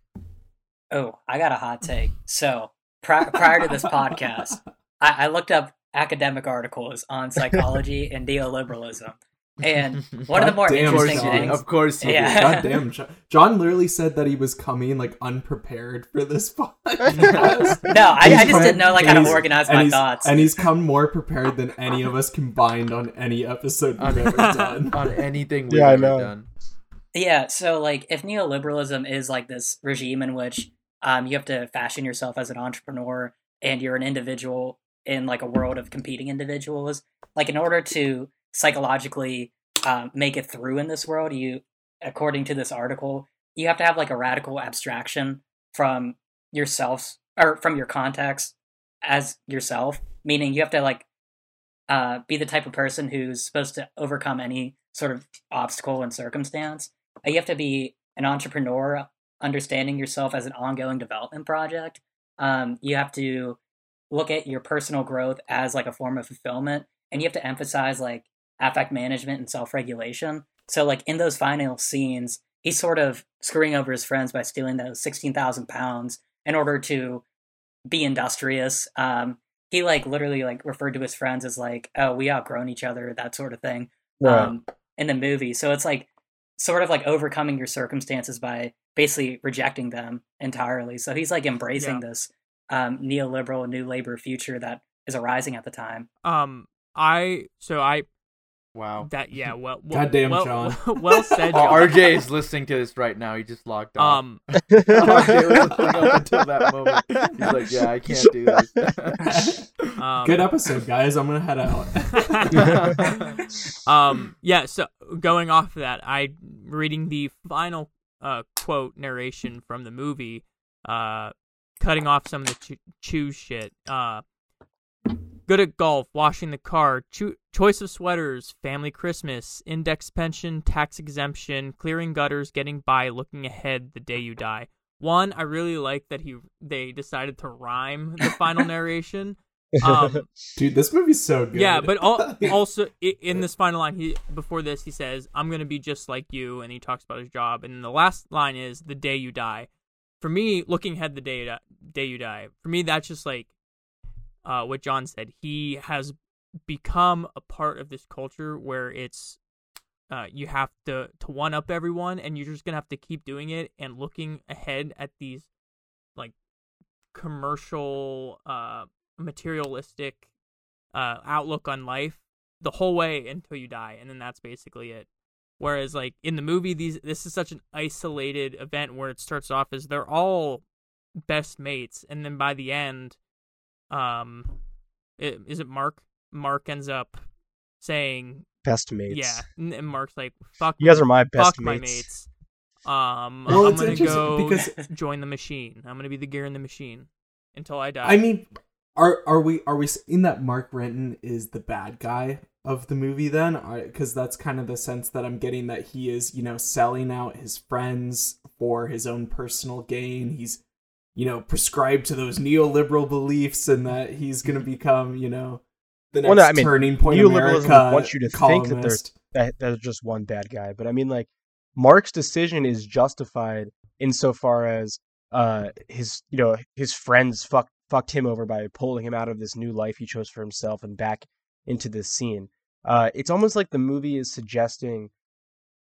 Oh, I got a hot take. So pri- prior to this podcast, I-, I looked up academic articles on psychology and neoliberalism. And one God of the more damn interesting John. things... Of course he yeah. did. God damn. John literally said that he was coming, like, unprepared for this podcast. No, I, I just come, didn't know, like, how to organize my thoughts. And he's come more prepared than any of us combined on any episode we've ever done. On anything we've yeah, ever done. Yeah, so, like, if neoliberalism is, like, this regime in which... Um, you have to fashion yourself as an entrepreneur, and you're an individual in like a world of competing individuals. Like, in order to psychologically um, make it through in this world, you, according to this article, you have to have like a radical abstraction from yourself or from your context as yourself. Meaning, you have to like uh, be the type of person who's supposed to overcome any sort of obstacle and circumstance. You have to be an entrepreneur, understanding yourself as an ongoing development project. Um, you have to look at your personal growth as like a form of fulfillment, and you have to emphasize like affect management and self-regulation. So like in those final scenes, he's sort of screwing over his friends by stealing those sixteen thousand pounds in order to be industrious. Um, he like literally like referred to his friends as like, oh, we outgrown each other, that sort of thing. Wow. Um, in the movie. So it's like sort of like overcoming your circumstances by basically rejecting them entirely. So he's like embracing yeah. this um, neoliberal new labor future that is arising at the time. Um, I, so I, wow. That, yeah, well, well goddamn well, John. Well, well said, John. Oh, R J is listening to this right now. He just logged off. Um, R J was looking up until that moment. He's like, yeah, I can't do this. um, Good episode, guys. I'm going to head out. um, yeah, so going off of that, I reading the final Uh, quote narration from the movie, uh, cutting off some of the cho- choose shit. Uh, good at golf, washing the car, cho- choice of sweaters, family Christmas, index pension, tax exemption, clearing gutters, getting by, looking ahead, the day you die. One, I really like that he they decided to rhyme the final narration. Um, Dude, this movie's so good. Yeah, but all, also in this final line, he before this, he says, I'm going to be just like you, and he talks about his job. And the last line is, the day you die. For me, looking ahead, the day you die, day you die. For me, that's just like uh, what John said. He has become a part of this culture where it's uh, you have to, to one-up everyone, and you're just going to have to keep doing it and looking ahead at these like commercial... Uh, materialistic uh outlook on life the whole way until you die, and then that's basically it. Whereas like in the movie, these this is such an isolated event where it starts off as they're all best mates, and then by the end um it, is it Mark Mark ends up saying best mates, yeah, and Mark's like, fuck you guys are my best fuck mates. My mates um well, I'm gonna go because... join the machine. I'm gonna be the gear in the machine until I die. I mean, Are are we are we in that Mark Renton is the bad guy of the movie then? Because that's kind of the sense that I'm getting, that he is, you know, selling out his friends for his own personal gain. He's you know, prescribed to those neoliberal beliefs and that he's going to become, you know, the next well, no, I mean, Turning Point America columnist. Neoliberalism wants you to think that there's, that there's just one bad guy. But I mean, like, Mark's decision is justified insofar as uh, his, you know, his friends fucked fucked him over by pulling him out of this new life he chose for himself and back into this scene. Uh, it's almost like the movie is suggesting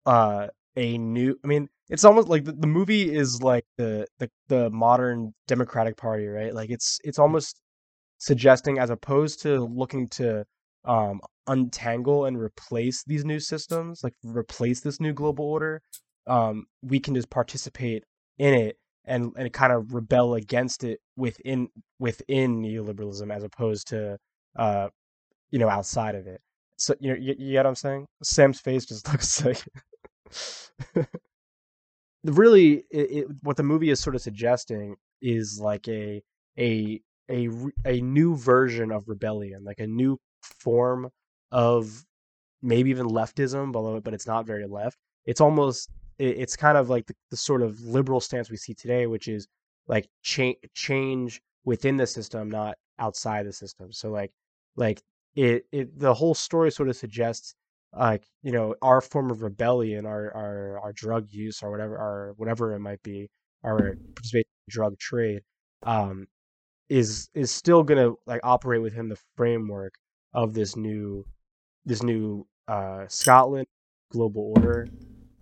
uh, a new... I mean, it's almost like the, the movie is like the, the the modern Democratic Party, right? Like, it's it's almost suggesting, as opposed to looking to um, untangle and replace these new systems, like replace this new global order, um, we can just participate in it and and kind of rebel against it within within neoliberalism, as opposed to uh, you know, outside of it. So you know, you, you get what I'm saying? Sam's face just looks like really it, it, what the movie is sort of suggesting is like a a a a new version of rebellion, like a new form of maybe even leftism below it, but it's not very left. It's almost it, it's kind of like the, the sort of liberal stance we see today, which is like change change within the system, not outside the system. So like like It it the whole story sort of suggests, like, you know, our form of rebellion, our our, our drug use, or whatever, our whatever it might be, our participation in drug trade, um, is is still gonna like operate within the framework of this new this new uh, Scotland global order,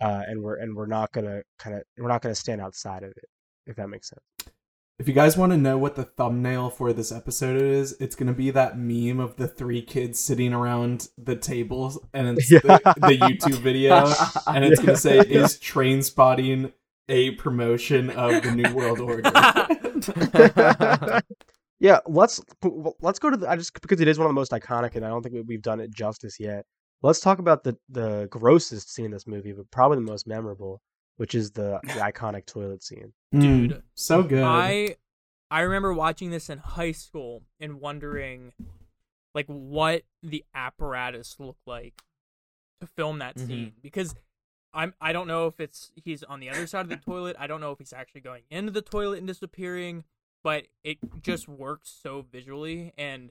uh, and we're and we're not gonna kind of we're not gonna stand outside of it, if that makes sense. If you guys want to know what the thumbnail for this episode is, it's going to be that meme of the three kids sitting around the table, and it's yeah. the, the YouTube video, and it's yeah. going to say, is Trainspotting a promotion of the New World Order? yeah, let's let's go to the, I just because it is one of the most iconic, and I don't think we've done it justice yet. Let's talk about the, the grossest scene in this movie, but probably the most memorable, which is the, the iconic toilet scene. Dude, mm, so good. I I remember watching this in high school and wondering like what the apparatus looked like to film that scene, mm-hmm. because I'm I don't know if it's he's on the other side of the toilet, I don't know if he's actually going into the toilet and disappearing, but it just works so visually, and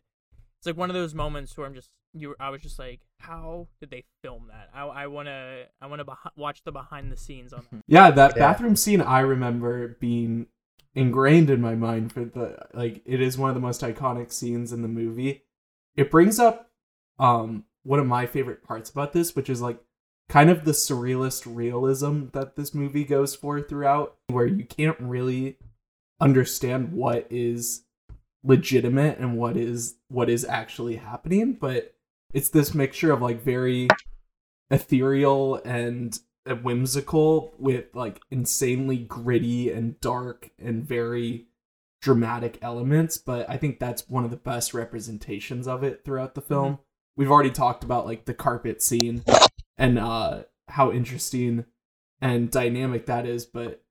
it's like one of those moments where I'm just you I was just like, how did they film that? I I want to I want to beh- watch the behind the scenes on that. Yeah, that yeah. bathroom scene I remember being ingrained in my mind for the like it is one of the most iconic scenes in the movie. It brings up um one of my favorite parts about this, which is like kind of the surrealist realism that this movie goes for throughout, where you can't really understand what is legitimate and what is what is actually happening, but it's this mixture of like very ethereal and whimsical with like insanely gritty and dark and very dramatic elements. But I think that's one of the best representations of it throughout the film. Mm-hmm. We've already talked about like the carpet scene and uh how interesting and dynamic that is, but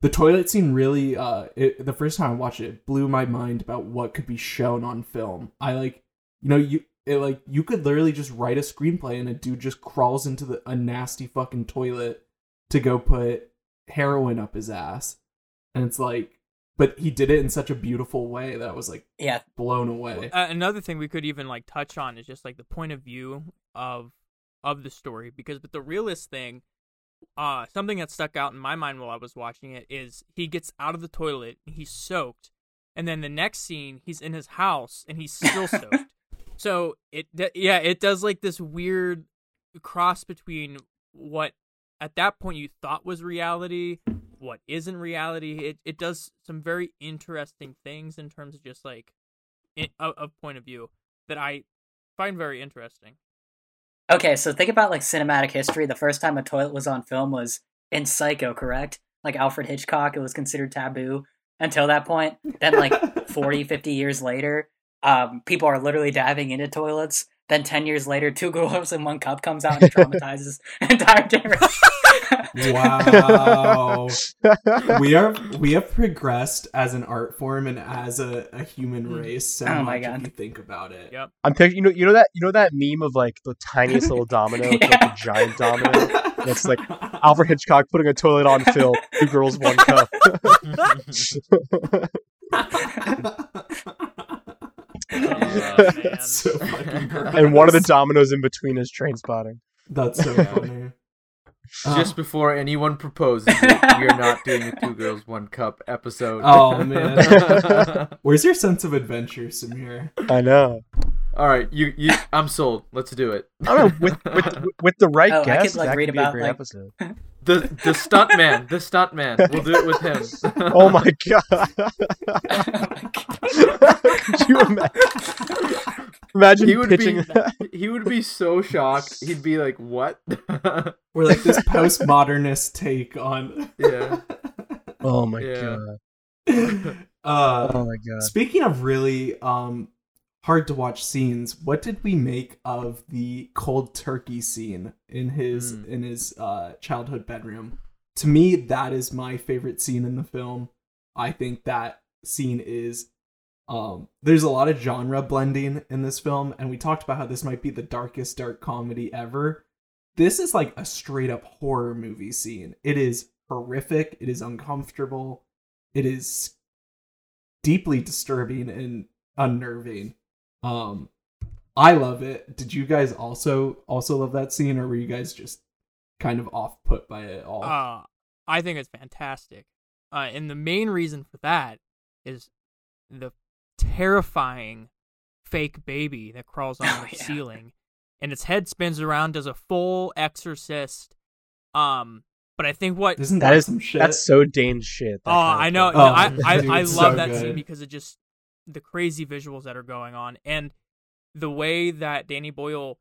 the toilet scene really, uh, it, the first time I watched it, it blew my mind about what could be shown on film. I like, you know, you it, like you could literally just write a screenplay and a dude just crawls into the, a nasty fucking toilet to go put heroin up his ass. And it's like, but he did it in such a beautiful way that I was like, yeah, blown away. Uh, another thing we could even like touch on is just like the point of view of of the story, because but the realist thing. Uh, something that stuck out in my mind while I was watching it is he gets out of the toilet, he's soaked, and then the next scene he's in his house and he's still soaked. So it, yeah, it does like this weird cross between what at that point you thought was reality, what isn't reality. It it does some very interesting things in terms of just like in, of, of point of view that I find very interesting. Okay, so think about, like, cinematic history. The first time a toilet was on film was in Psycho, correct? Like, Alfred Hitchcock, it was considered taboo until that point. Then, like, forty, fifty years later, um, people are literally diving into toilets. Then ten years later, two gloves and one cup comes out and traumatizes an entire generation. Wow. We are we have progressed as an art form and as a, a human race so oh my much God. If you think about it. Yep. I'm picturing you know you know that you know that meme of like the tiniest little domino, yeah. like the giant domino. That's like Alfred Hitchcock putting a toilet on Phil. Two girls, one cup. Oh, that's so fucking gross. And one of the dominoes in between is Trainspotting. That's so funny. Just uh, before anyone proposes it, we are not doing a Two Girls, One Cup episode. Oh, man. Where's your sense of adventure, Samir? I know. All right, you, you, I'm sold. Let's do it. I don't know, with, with, with the right oh, guest, I could, like, that read could about, be a great like... episode. The, the stunt man. The stunt man. We'll do it with him. Oh, my God. Could you imagine? Imagine he would pitching. Be, he would be so shocked. He'd be like, what? We're like this postmodernist take on... Yeah. Oh, my yeah. God. Uh, oh, my God. Speaking of really... um. hard to watch scenes. What did we make of the cold turkey scene in his mm. in his uh, childhood bedroom? To me, that is my favorite scene in the film. I think that scene is um, there's a lot of genre blending in this film, and we talked about how this might be the darkest dark comedy ever. This is like a straight up horror movie scene. It is horrific. It is uncomfortable. It is deeply disturbing and unnerving. Um, I love it. Did you guys also also love that scene, or were you guys just kind of off put by it all? Uh, I think it's fantastic. Uh, and the main reason for that is the terrifying fake baby that crawls on oh, the yeah. ceiling, and its head spins around, does a full exorcist. Um, but I think what isn't that, that is some shit? That's so Dane's shit. Oh, I know. Oh, I I, dude, I love so that good. Scene because it just. The crazy visuals that are going on and the way that Danny Boyle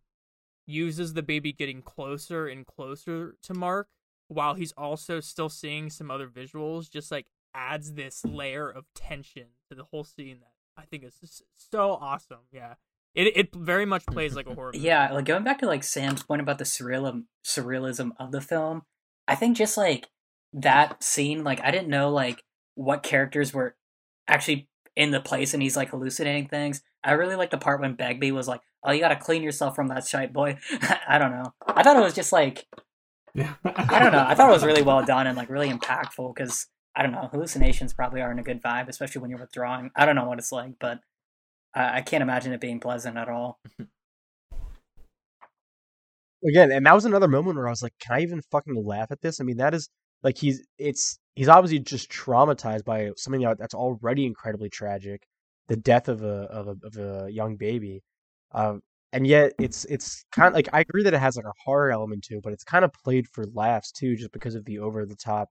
uses the baby getting closer and closer to Mark while he's also still seeing some other visuals just like adds this layer of tension to the whole scene that I think is just so awesome. Yeah. It it very much plays like a horror movie. Yeah, like going back to like Sam's point about the surrealism surrealism of the film, I think just like that scene, like I didn't know like what characters were actually in the place and he's like hallucinating things. I really like the part when Begbie was like, oh, you gotta clean yourself from that shite, boy. I don't know. I thought it was just like, I don't know. I thought it was really well done and like really impactful because I don't know. Hallucinations probably aren't a good vibe, especially when you're withdrawing. I don't know what it's like, but I, I can't imagine it being pleasant at all. Again, and that was another moment where I was like, can I even fucking laugh at this? I mean, that is like, he's, it's, he's obviously just traumatized by something that's already incredibly tragic, the death of a of a, of a young baby, um, and yet it's it's kind of like I agree that it has like a horror element to it, but it's kind of played for laughs too, just because of the over the top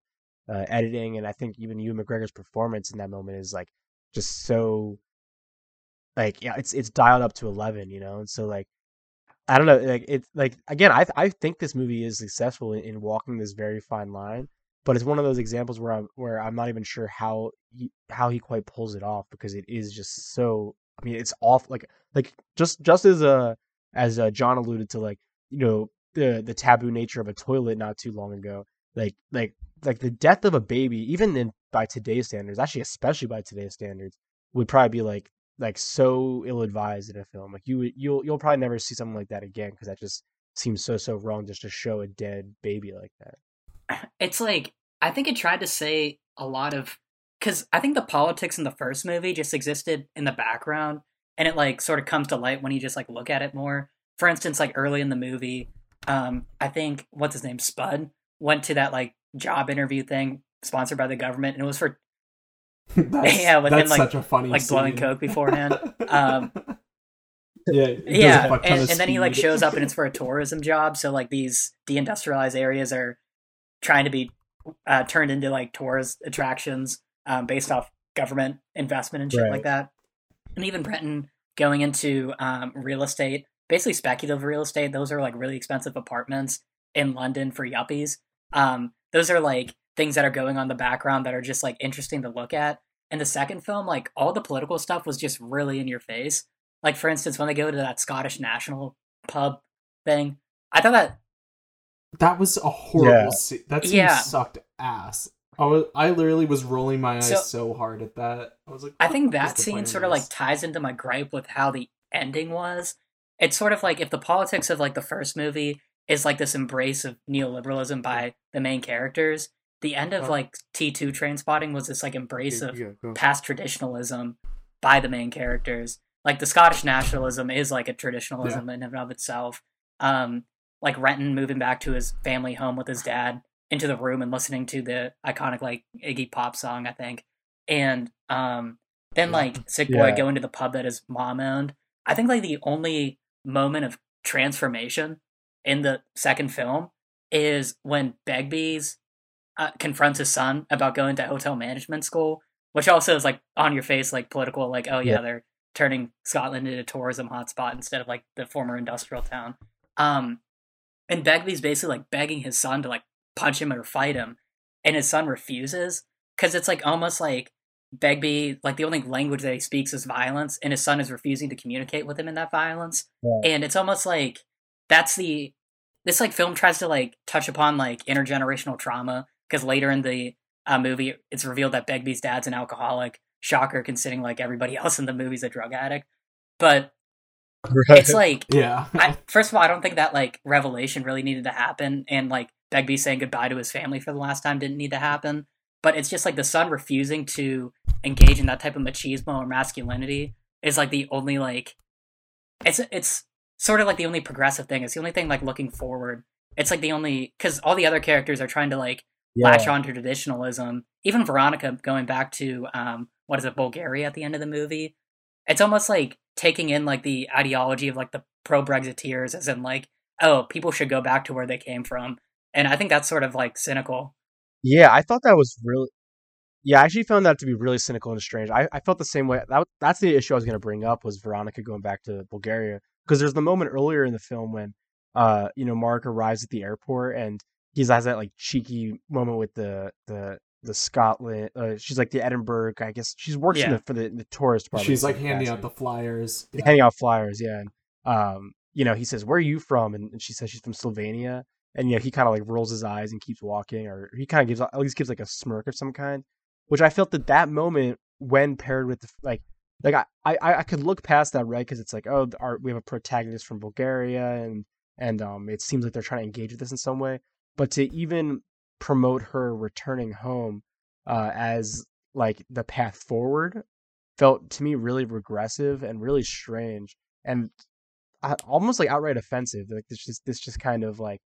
uh, editing, and I think even Ewan McGregor's performance in that moment is like just so like yeah, it's it's dialed up to eleven, you know, and so like I don't know, like it's like again, I I think this movie is successful in, in walking this very fine line. But it's one of those examples where I'm where I'm not even sure how he, how he quite pulls it off because it is just so. I mean, it's off like like just just as uh as uh, John alluded to, like you know the the taboo nature of a toilet not too long ago, like like like the death of a baby, even in, by today's standards, actually especially by today's standards, would probably be like like so ill advised in a film. Like you you'll you'll probably never see something like that again because that just seems so so wrong just to show a dead baby like that. It's like, I think it tried to say a lot of, because I think the politics in the first movie just existed in the background, and it like sort of comes to light when you just like look at it more. For instance, like early in the movie, um, I think, what's his name, Spud, went to that like job interview thing sponsored by the government, and it was for, that's, yeah, with him like, like blowing coke beforehand. um, yeah, yeah, and, and then he like shows up and it's for a tourism job, so like these deindustrialized areas are trying to be uh, turned into like tourist attractions um, based off government investment and shit right. like that. And even Brenton going into um, real estate, basically speculative real estate. Those are like really expensive apartments in London for yuppies. Um, those are like things that are going on in the background that are just like interesting to look at. And the second film, like all the political stuff was just really in your face. Like for instance, when they go to that Scottish National pub thing, I thought that That was a horrible yeah. scene. That scene yeah. sucked ass. I, was, I literally was rolling my eyes so, so hard at that. I was like, I think that scene sort of like ties into my gripe with how the ending was. It's sort of like if the politics of like the first movie is like this embrace of neoliberalism by the main characters. The end of uh, like T two Trainspotting was this like embrace yeah, of yeah, past traditionalism by the main characters. Like the Scottish nationalism is like a traditionalism yeah. in and of itself. Um, like Renton moving back to his family home with his dad into the room and listening to the iconic like Iggy Pop song, I think. And um, then like Sick Boy yeah. going to the pub that his mom owned. I think like the only moment of transformation in the second film is when Begbie's uh, confronts his son about going to hotel management school, which also is like on your face, like political, like, oh yeah, yeah. they're turning Scotland into a tourism hotspot instead of like the former industrial town. Um, and Begbie's basically like begging his son to like punch him or fight him. And his son refuses because it's like almost like Begbie, like the only language that he speaks is violence, and his son is refusing to communicate with him in that violence. Yeah. And it's almost like that's the, this like film tries to like touch upon like intergenerational trauma, because later in the uh, movie it's revealed that Begbie's dad's an alcoholic. Shocker, considering like everybody else in the movie's a drug addict. But right. it's like, yeah. I, first of all, I don't think that like revelation really needed to happen, and like Begbie saying goodbye to his family for the last time didn't need to happen. But it's just like the son refusing to engage in that type of machismo or masculinity is like the only like, it's it's sort of like the only progressive thing. It's the only thing like looking forward. It's like the only, because all the other characters are trying to like yeah. latch on to traditionalism. Even Veronica going back to um, what is it, Bulgaria at the end of the movie. It's almost like taking in like the ideology of like the pro-Brexiteers, as in like, oh, people should go back to where they came from. And I think that's sort of like cynical. Yeah, I thought that was really... Yeah, I actually found that to be really cynical and strange. I, I felt the same way. That, that's the issue I was going to bring up, was Veronica going back to Bulgaria. Because there's the moment earlier in the film when, uh, you know, Mark arrives at the airport and he has that, like, cheeky moment with the the, the Scotland... Uh, she's, like, the Edinburgh... I guess she's working yeah. for the, the tourist department. She's, like, handing out the flyers. Yeah. Handing out flyers, yeah. And, um, you know, he says, where are you from? And, and she says she's from Slovenia. And, you know, he kind of like rolls his eyes and keeps walking, or he kind of gives, at least gives like a smirk of some kind, which I felt that that moment, when paired with the, like, like I, I, I could look past that, right? Because it's like, oh, our, we have a protagonist from Bulgaria, and, and um, it seems like they're trying to engage with this in some way. But to even promote her returning home uh, as like the path forward felt to me really regressive and really strange, and almost like outright offensive. Like this just, this just kind of like,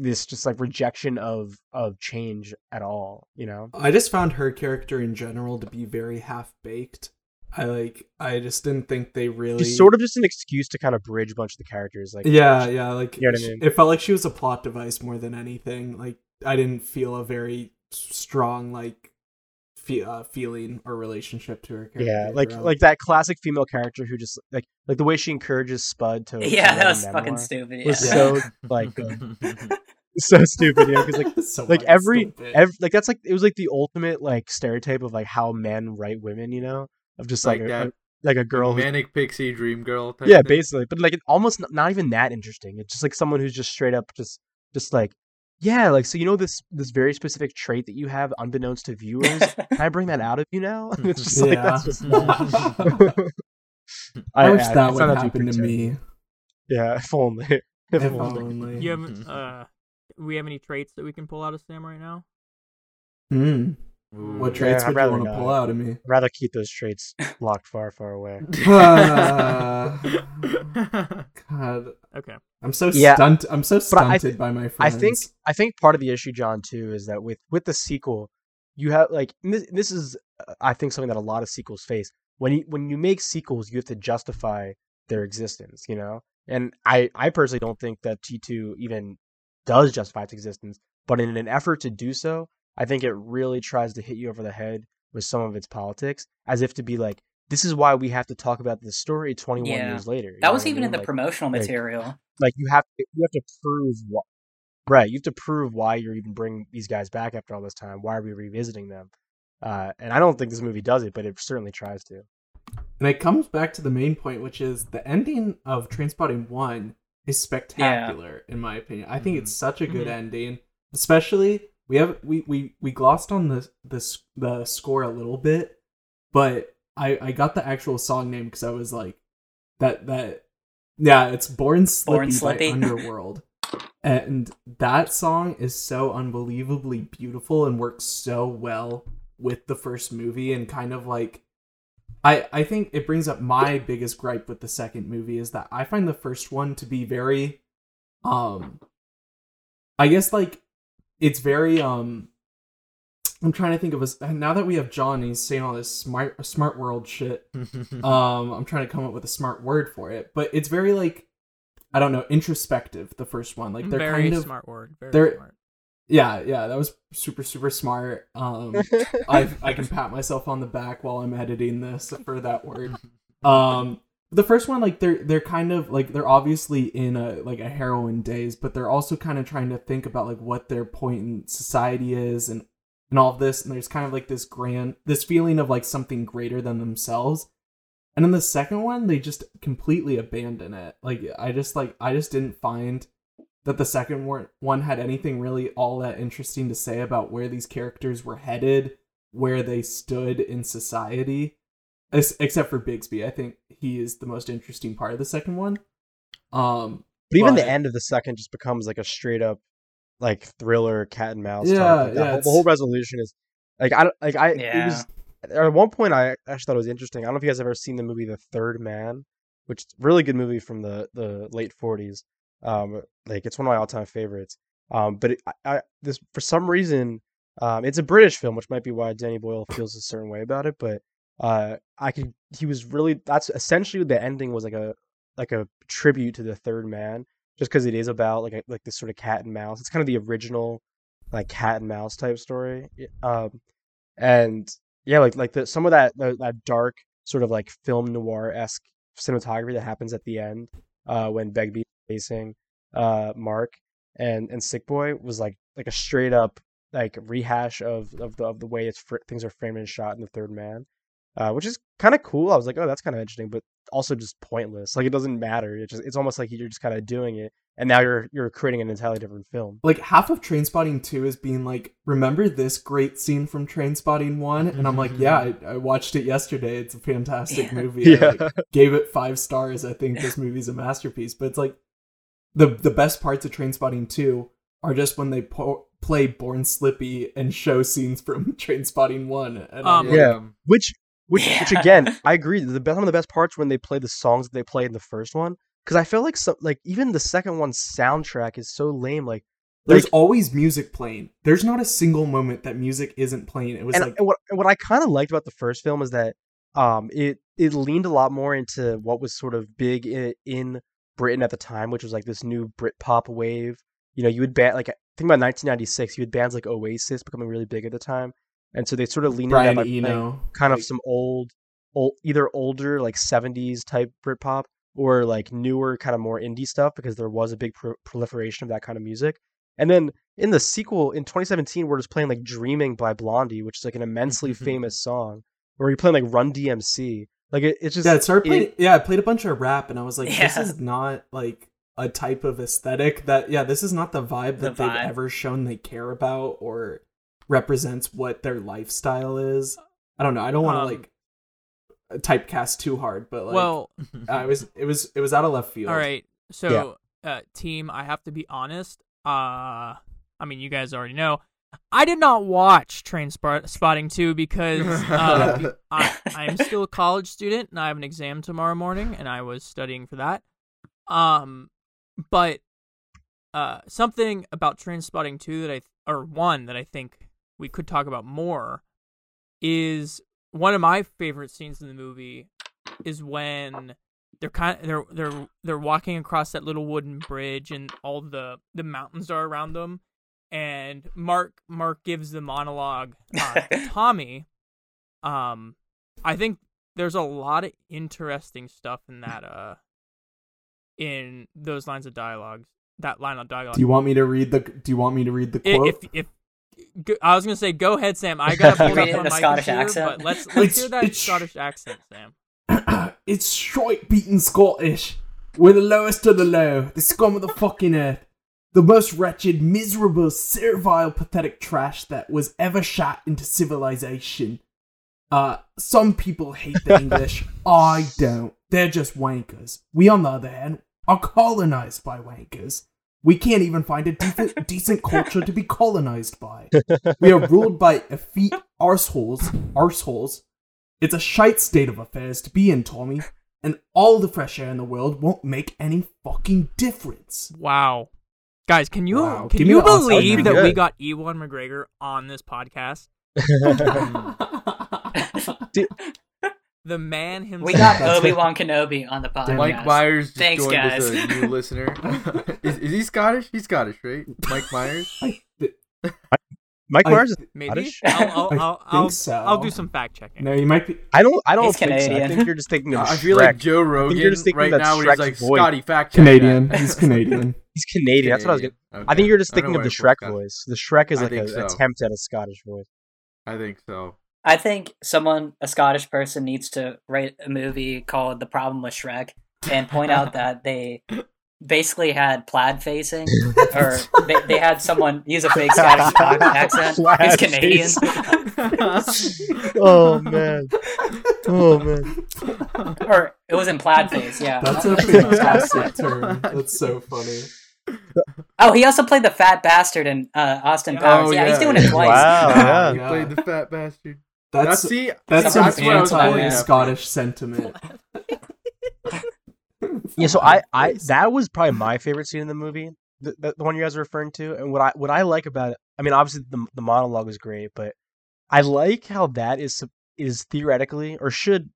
this just like rejection of of change at all, you know. I just found her character in general to be very half-baked. I like I just didn't think they really... She's sort of just an excuse to kind of bridge a bunch of the characters, like yeah she, yeah like, you know what she, I mean? It felt like she was a plot device more than anything. Like I didn't feel a very strong like fe- uh, feeling or relationship to her character. Yeah, like really. Like that classic female character who just like like the way she encourages Spud to yeah to that was fucking stupid. It was yeah. so like so stupid, you know, because like so like every, every like that's like it was like the ultimate like stereotype of like how men write women, you know, of just like like, a, a, like a girl manic who, pixie dream girl type yeah thing. Basically, but like it almost not, not even that interesting. It's just like someone who's just straight up just just like yeah like so you know this this very specific trait that you have unbeknownst to viewers, can I bring that out of you now? It's just like that's just I wish I, that I, would happen to me. Yeah, if only if, if only, only. You have, uh we have any traits that we can pull out of Sam right now? Mm. What traits yeah, would you want to pull out of me? I'd rather keep those traits locked far, far away. Uh, God, okay. I'm so yeah. stunt. I'm so stunted th- by my friends. I think. I think part of the issue, John, too, is that with with the sequel, you have like this, this is, uh, I think, something that a lot of sequels face. When you when you make sequels, you have to justify their existence, you know. And I, I personally don't think that T two even does justify its existence, but in an effort to do so, I think it really tries to hit you over the head with some of its politics, as if to be like, this is why we have to talk about this story twenty-one yeah. years later. That was even I mean? in the like, promotional like, material. Like you have to, you have to prove why, right? You have to prove why you're even bringing these guys back after all this time. Why are we revisiting them? Uh, and I don't think this movie does it, but it certainly tries to. And it comes back to the main point, which is the ending of Trainspotting one is spectacular, yeah. in my opinion. I think it's such a good mm-hmm. ending. Especially we have we, we, we glossed on the, the the score a little bit, but I, I got the actual song name because I was like that that yeah it's Born Slippy, Born Slippy. By Underworld. And that song is so unbelievably beautiful and works so well with the first movie, and kind of like, I, I think it brings up my biggest gripe with the second movie is that I find the first one to be very, um, I guess like it's very, um, I'm trying to think of a, now that we have John and he's saying all this smart, smart world shit. um, I'm trying to come up with a smart word for it, but it's very like, I don't know, introspective, the first one. Like they're very kind of smart word. Very they're, smart. Yeah, yeah, that was super, super smart. Um, I I can pat myself on the back while I'm editing this for that word. Um, the first one, like they're they're kind of like they're obviously in a like a heroin daze, but they're also kind of trying to think about like what their point in society is and and all of this. And there's kind of like this grand this feeling of like something greater than themselves. And in the second one, they just completely abandon it. Like I just like I just didn't find that the second one had anything really all that interesting to say about where these characters were headed, where they stood in society, es- except for Bigsby. I think he is the most interesting part of the second one. Um, but even but, the end of the second just becomes like a straight up like thriller cat and mouse. Yeah, type. Like yeah whole, the whole resolution is like I like I yeah. it was. At one point, I actually thought it was interesting. I don't know if you guys have ever seen the movie The Third Man, which is a really good movie from the, the late forties. Um, like it's one of my all time favorites. Um, but it, I, I, this for some reason, um, it's a British film, which might be why Danny Boyle feels a certain way about it. But uh, I could he was really that's essentially the ending was like a like a tribute to The Third Man, just because it is about like a, like this sort of cat and mouse. It's kind of the original like cat and mouse type story. Um, and Yeah, like like the, some of that uh, that dark sort of like film noir-esque cinematography that happens at the end uh, when Begbie is facing uh, Mark and, and Sick Boy was like like a straight up like rehash of of the, of the way it's fr- things are framed and shot in The Third Man, uh, which is kind of cool. I was like, oh, that's kind of interesting, but also just pointless. Like it doesn't matter. It just it's almost like you're just kind of doing it, and now you're you're creating an entirely different film. Like half of Trainspotting two is being like, remember this great scene from Trainspotting one? And I'm like, yeah, I, I watched it yesterday. It's a fantastic yeah. movie. Yeah. I like, gave it five stars. I think this movie's a masterpiece. But it's like the the best parts of Trainspotting two are just when they po- play Born Slippy and show scenes from Trainspotting one. And um, like, yeah, which which yeah. which again, I agree. The best, one of the best parts when they play the songs that they played in the first one. Because I feel like some, like even the second one's soundtrack is so lame. Like, there's like, always music playing. There's not a single moment that music isn't playing. It was and, like and what what I kind of liked about the first film is that um it it leaned a lot more into what was sort of big in, in Britain at the time, which was like this new Britpop wave. You know, you would ban like I think about nineteen ninety-six, you had bands like Oasis becoming really big at the time, and so they sort of leaned Brian into that by playing kind of like, some old, old either older like seventies type Britpop. Or like newer, kind of more indie stuff, because there was a big pro- proliferation of that kind of music. And then in the sequel in twenty seventeen, we're just playing like "Dreaming" by Blondie, which is like an immensely famous song. Where you're playing like Run D M C, like it, it's just yeah. It started playing, it, yeah, I played a bunch of rap, and I was like, yeah. this is not like a type of aesthetic that yeah, this is not the vibe that the vibe. they've ever shown they care about or represents what their lifestyle is. I don't know. I don't want to um, like. typecast too hard, but like well, I was it was it was out of left field. All right, so yeah. uh team, I have to be honest. Uh, I mean, you guys already know I did not watch Trainspotting two because uh, I, I'm still a college student and I have an exam tomorrow morning, and I was studying for that. Um, but uh, something about Trainspotting two that I or one that I think we could talk about more is. One of my favorite scenes in the movie is when they're kind of, they're they're they're walking across that little wooden bridge, and all the, the mountains are around them, and Mark Mark gives the monologue uh, to Tommy. Um, I think there's a lot of interesting stuff in that uh in those lines of dialogue. That line of dialogue. Do you want me to read the Do you want me to read the quote? If, if, I was gonna say, go ahead, Sam. I gotta pull it up on my Scottish computer, accent. But let's let's it's, hear that Scottish accent, Sam. It's strike beaten Scottish. We're the lowest of the low, the scum of the fucking earth, the most wretched, miserable, servile, pathetic trash that was ever shot into civilization. Uh, some people hate the English. I don't. They're just wankers. We, on the other hand, are colonized by wankers. We can't even find a de- decent culture to be colonized by. We are ruled by effete arseholes. Arseholes. It's a shite state of affairs to be in, Tommy. And all the fresh air in the world won't make any fucking difference. Wow. Guys, can you wow. can Give you believe that good. we got Ewan McGregor on this podcast? The man himself. We got Obi-Wan Kenobi on the podcast. Mike Myers just Thanks, joined guys. as a new listener. is, is he Scottish? He's Scottish, right? Mike Myers? I, I, Mike I, Myers is maybe? Scottish? I'll, I'll, I'll, I'll, so. I'll do some fact checking. No, you might be... I don't, I don't he's think Canadian. So. I think you're just thinking of Shrek. I feel like Joe Rogan right now when he's like, Scotty, fact check. Canadian. He's Canadian. He's Canadian. That's what I was going to... Okay. I think you're just thinking of the Shrek voice. The Shrek is like an so. attempt at a Scottish voice. I think so. I think someone, a Scottish person, needs to write a movie called The Problem with Shrek and point out that they basically had plaid facing, or they, they had someone use a fake Scottish accent. Plaid He's Canadian. oh, man. Oh, man. Or it was in plaid face, yeah. That's a fantastic term. That's so funny. Oh, he also played the fat bastard in uh, Austin Powers. Oh, yeah, yeah, he's doing it twice. Wow, yeah. He played the fat bastard. That's now, see, that's, that's some anti-Scottish sentiment. yeah, so I, I, that was probably my favorite scene in the movie, the, the, the one you guys are referring to. And what I, what I like about it, I mean, obviously the the monologue is great, but I like how that is is theoretically or should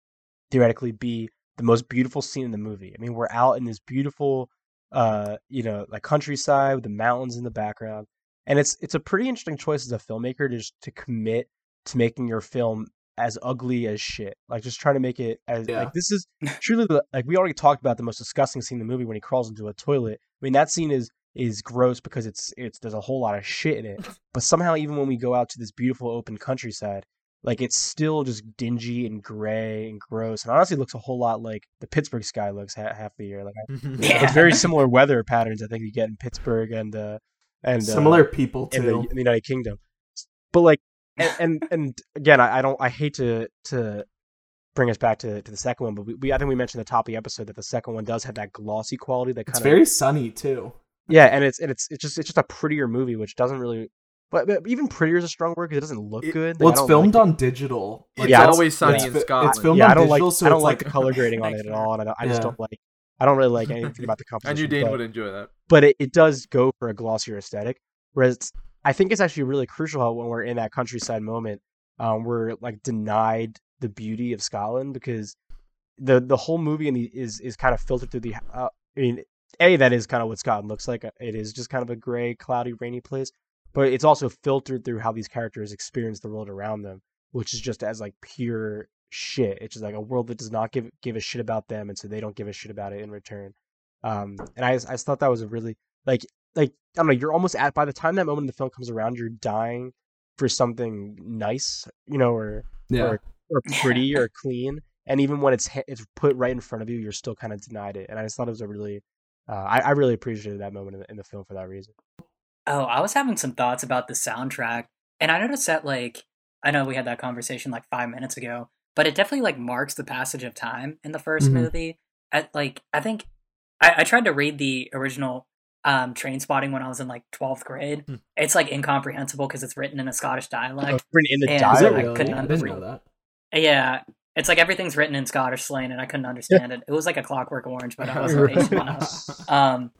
theoretically be the most beautiful scene in the movie. I mean, we're out in this beautiful. Uh, you know, like countryside with the mountains in the background, and it's it's a pretty interesting choice as a filmmaker to just, to commit to making your film as ugly as shit. Like just trying to make it as yeah. like this is truly the, like we already talked about the most disgusting scene in the movie when he crawls into a toilet. I mean that scene is is gross because it's it's there's a whole lot of shit in it. But somehow even when we go out to this beautiful open countryside, like it's still just dingy and gray and gross, and honestly looks a whole lot like the Pittsburgh sky looks ha- half the year. Like I, yeah. it's very similar weather patterns I think you get in Pittsburgh and uh, and similar uh, people too in the, in the United Kingdom. But like, and and, and again, I, I don't. I hate to to bring us back to, to the second one, but we, we I think we mentioned at the top of the episode that the second one does have that glossy quality that kind of very sunny too. Yeah, and it's and it's it's just it's just a prettier movie, which doesn't really. But, but even prettier is a strong word because it doesn't look it, good. Well, it's filmed like it. on digital. Like, yeah, it's always sunny in Scotland. It's filmed yeah, on I don't digital, like, so I don't like, like the color grading on it at all, and I, don't, I yeah. just don't like. I don't really like anything about the composition. I knew Dane would enjoy that. But it, it does go for a glossier aesthetic. Whereas it's, I think it's actually really crucial how when we're in that countryside moment, um, we're like denied the beauty of Scotland because the the whole movie in the, is is kind of filtered through the. Uh, I mean, a that is kind of what Scotland looks like. It is just kind of a gray, cloudy, rainy place. But it's also filtered through how these characters experience the world around them, which is just as like pure shit. It's just like a world that does not give give a shit about them, and so they don't give a shit about it in return. Um, and I I just thought that was a really like like I don't know. You're almost at by the time that moment in the film comes around, you're dying for something nice, you know, or yeah. or, or pretty or clean. And even when it's it's put right in front of you, you're still kind of denied it. And I just thought it was a really uh, I I really appreciated that moment in the, in the film for that reason. Oh, I was having some thoughts about the soundtrack, and I noticed that, like, I know we had that conversation, like, five minutes ago, but it definitely, like, marks the passage of time in the first mm-hmm. movie. I, like, I think, I, I tried to read the original um, Trainspotting when I was in, like, twelfth grade. Mm. It's, like, incomprehensible because it's written in a Scottish dialect. Oh, in the dialect? Really? I couldn't understand that. Yeah, it's, like, everything's written in Scottish slang, and I couldn't understand it. It was, like, a Clockwork Orange, but I wasn't patient enough. Um...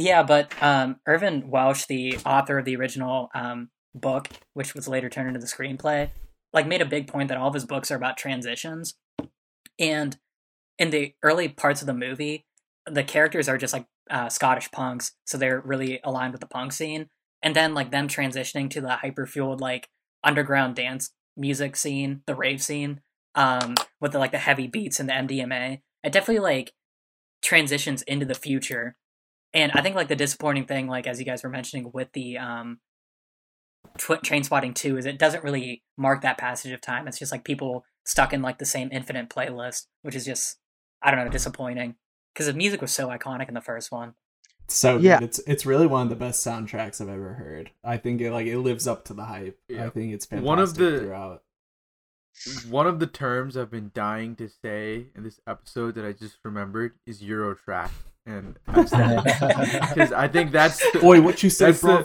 Yeah, but um, Irvin Welsh, the author of the original um, book, which was later turned into the screenplay, like made a big point that all of his books are about transitions. And in the early parts of the movie, the characters are just like uh, Scottish punks, so they're really aligned with the punk scene. And then like them transitioning to the hyper-fueled like underground dance music scene, the rave scene, um, with the, like the heavy beats and the M D M A, it definitely like transitions into the future. And I think, like, the disappointing thing, like, as you guys were mentioning with the um, tw- Trainspotting two is it doesn't really mark that passage of time. It's just, like, people stuck in, like, the same infinite playlist, which is just, I don't know, disappointing. Because the music was so iconic in the first one. So yeah. good. It's, it's really one of the best soundtracks I've ever heard. I think, it like, it lives up to the hype. Yeah. I think it's fantastic one of the, throughout. One of the terms I've been dying to say in this episode that I just remembered is Eurotrash. and I'm sad because I think that's the, boy what you said, bro.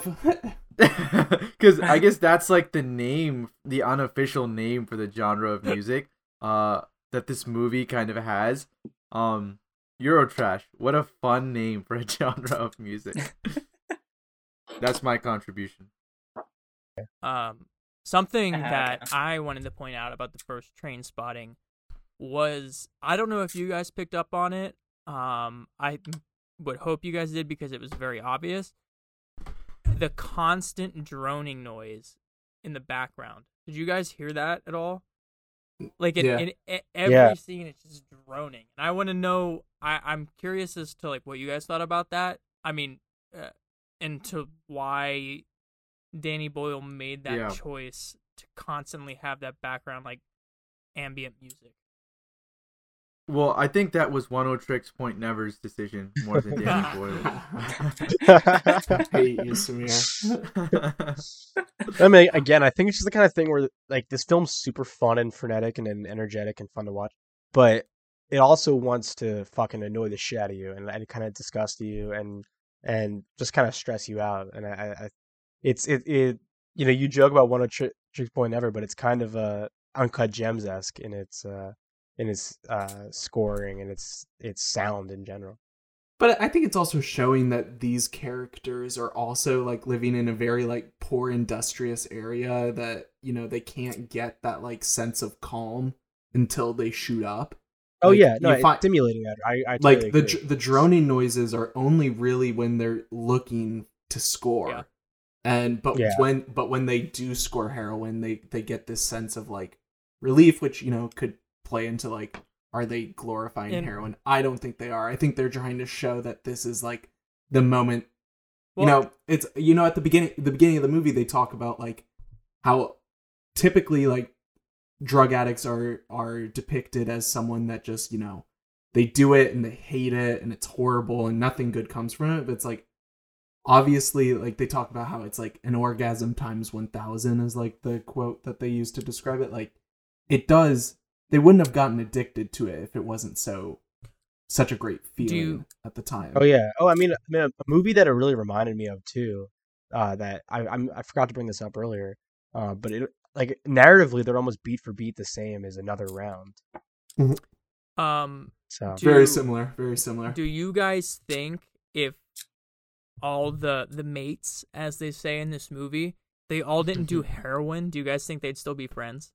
Because I guess that's like the name, the unofficial name for the genre of music uh, that this movie kind of has. Um, Eurotrash. What a fun name for a genre of music. That's my contribution. Um, something that I wanted to point out about the first Trainspotting was, I don't know if you guys picked up on it. Um, I would hope you guys did because it was very obvious. The constant droning noise in the background. Did you guys hear that at all? Like in, yeah. in, in every yeah. scene, it's just droning. And I want to know. I, I'm curious as to like what you guys thought about that. I mean, uh, and to why Danny Boyle made that yeah. choice to constantly have that background like ambient music. Well, I think that was one o Trick's Point Never's decision more than Danny Boyle's. Hey, you, Samir. I mean, again, I think it's just the kind of thing where, like, this film's super fun and frenetic and, and energetic and fun to watch, but it also wants to fucking annoy the shit out of you and, and kind of disgust you and and just kind of stress you out. And I, I it's it, it, you know, you joke about one o tri- Trick's Point Never, but it's kind of uh, Uncut Gems esque in its. Uh, in its uh, scoring and its its sound in general. But I think it's also showing that these characters are also like living in a very like poor industrious area that, you know, they can't get that like sense of calm until they shoot up. Oh like, yeah, no, it's find, stimulating that. I, I totally like agree. the the droning noises are only really when they're looking to score. Yeah. And but yeah. when but when they do score heroin, they they get this sense of like relief, which, you know, could play into like, are they glorifying and, heroin? I don't think they are. I think they're trying to show that this is like the moment. Well, you know, it's, you know, at the beginning the beginning of the movie they talk about like how typically like drug addicts are are depicted as someone that just, you know, they do it and they hate it and it's horrible and nothing good comes from it. But it's like, obviously, like they talk about how it's like an orgasm times one thousand is like the quote that they use to describe it. Like, it does. They wouldn't have gotten addicted to it if it wasn't so such a great feeling you... at the time. Oh yeah. Oh, I mean, I mean, a movie that it really reminded me of too. Uh, that I I'm, I forgot to bring this up earlier. Uh, but it like narratively, they're almost beat for beat the same as Another Round. Um, so do, very similar, very similar. Do you guys think if all the the mates, as they say in this movie, they all didn't do heroin, do you guys think they'd still be friends?